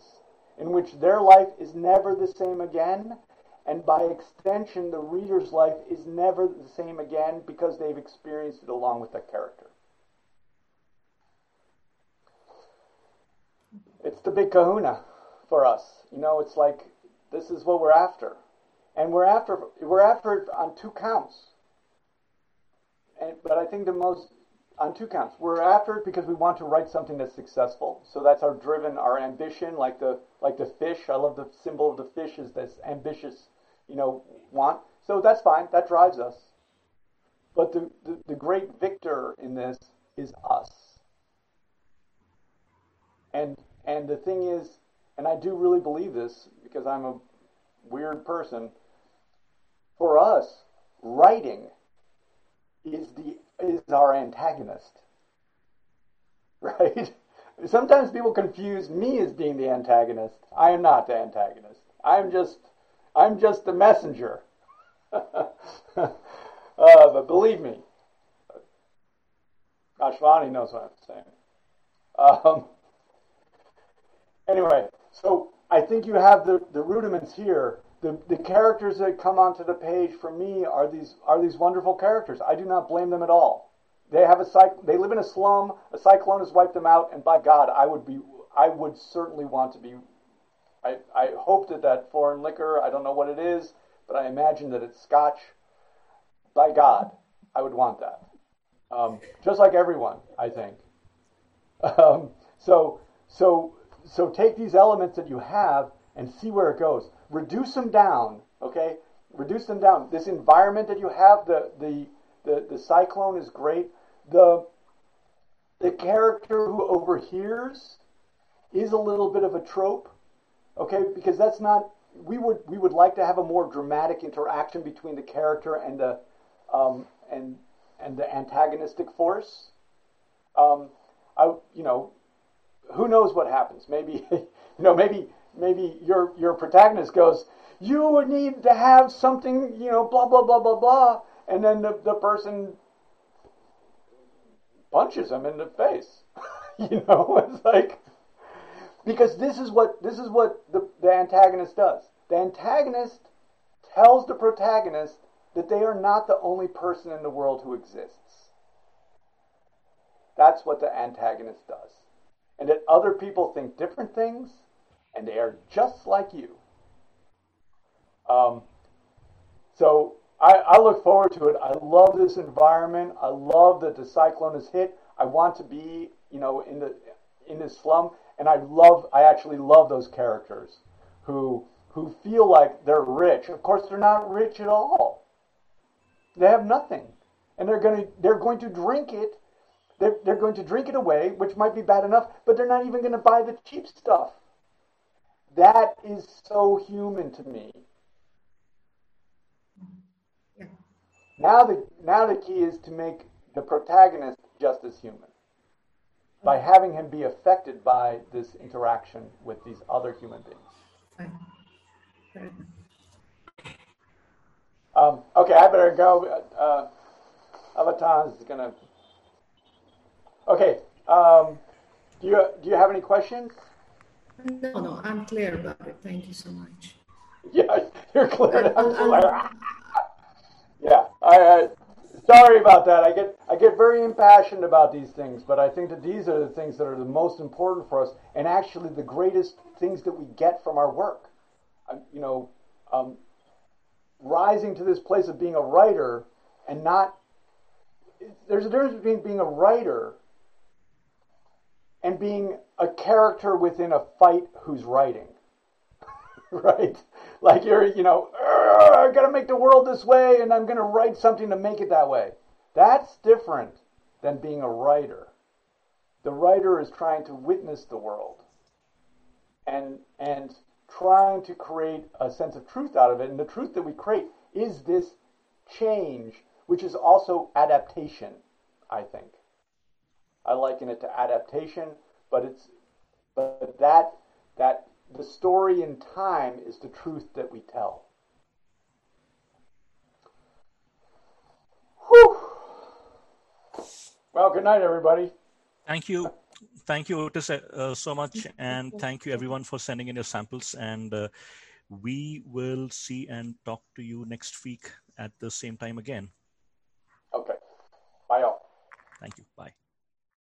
in which their life is never the same again, and by extension, the reader's life is never the same again because they've experienced it along with that character. It's the big kahuna for us. You know, it's like, this is what we're after. And we're after we're after it on two counts. And, but I think the most, on two counts. We're after it because we want to write something that's successful. So that's our driven, our ambition, like the like the fish. I love the symbol of the fish is this ambitious, you know, want. So that's fine. That drives us. But the, the, the great victor in this is us. And And the thing is, and I do really believe this because I'm a weird person, for us, writing is the is our antagonist, right? Sometimes people confuse me as being the antagonist. I am not the antagonist. I'm just I'm just the messenger. uh, but believe me, Ashvani knows what I'm saying. Um, Anyway, so I think you have the, the rudiments here. The the characters that come onto the page for me are these are these wonderful characters. I do not blame them at all. They have a cyc- they live in a slum. A cyclone has wiped them out, and by God, I would be I would certainly want to be. I I hope that that foreign liquor, I don't know what it is, but I imagine that it's Scotch. By God, I would want that. Um, just like everyone, I think. Um, so so. So take these elements that you have and see where it goes. Reduce them down, okay? Reduce them down. This environment that you have, the the the, the cyclone is great. The the character who overhears is a little bit of a trope, okay? Because that's not we would we would like to have a more dramatic interaction between the character and the um and and the antagonistic force. Um, I you know. Who knows what happens? Maybe, you know, maybe, maybe your your protagonist goes, you need to have something, you know, blah blah blah blah blah, and then the, the person punches him in the face. You know, it's like, because this is what this is what the, the antagonist does. The antagonist tells the protagonist that they are not the only person in the world who exists. That's what the antagonist does. And that other people think different things, and they are just like you. Um, so I, I look forward to it. I love this environment. I love that the cyclone is hit. I want to be, you know, in the in this slum, and I love. I actually love those characters who who feel like they're rich. Of course, they're not rich at all. They have nothing, and they're going to they're going to drink it. They're, they're going to drink it away, which might be bad enough, but they're not even going to buy the cheap stuff. That is so human to me. Yeah. Now the now the key is to make the protagonist just as human by having him be affected by this interaction with these other human beings. Right. Um, okay, I better go. Uh, Avatar is gonna. Okay. Um, do you do you have any questions? No, no, I'm clear about it. Thank you so much. Yeah, you're clear. I'm clear. Yeah, I, I, sorry about that. I get I get very impassioned about these things, but I think that these are the things that are the most important for us, and actually the greatest things that we get from our work. I, you know, um, rising to this place of being a writer and not. There's a difference between being a writer and being a character within a fight who's writing, right? Like you're, you know, I gotta make the world this way and I'm gonna write something to make it that way. That's different than being a writer. The writer is trying to witness the world and, and trying to create a sense of truth out of it. And the truth that we create is this change, which is also adaptation, I think. I liken it to adaptation, but it's but that that the story in time is the truth that we tell. Whew. Well, good night, everybody. Thank you, thank you, Otis, uh, so much, and thank you everyone for sending in your samples. And uh, we will see and talk to you next week at the same time again. Okay. Bye, all. Thank you. Bye.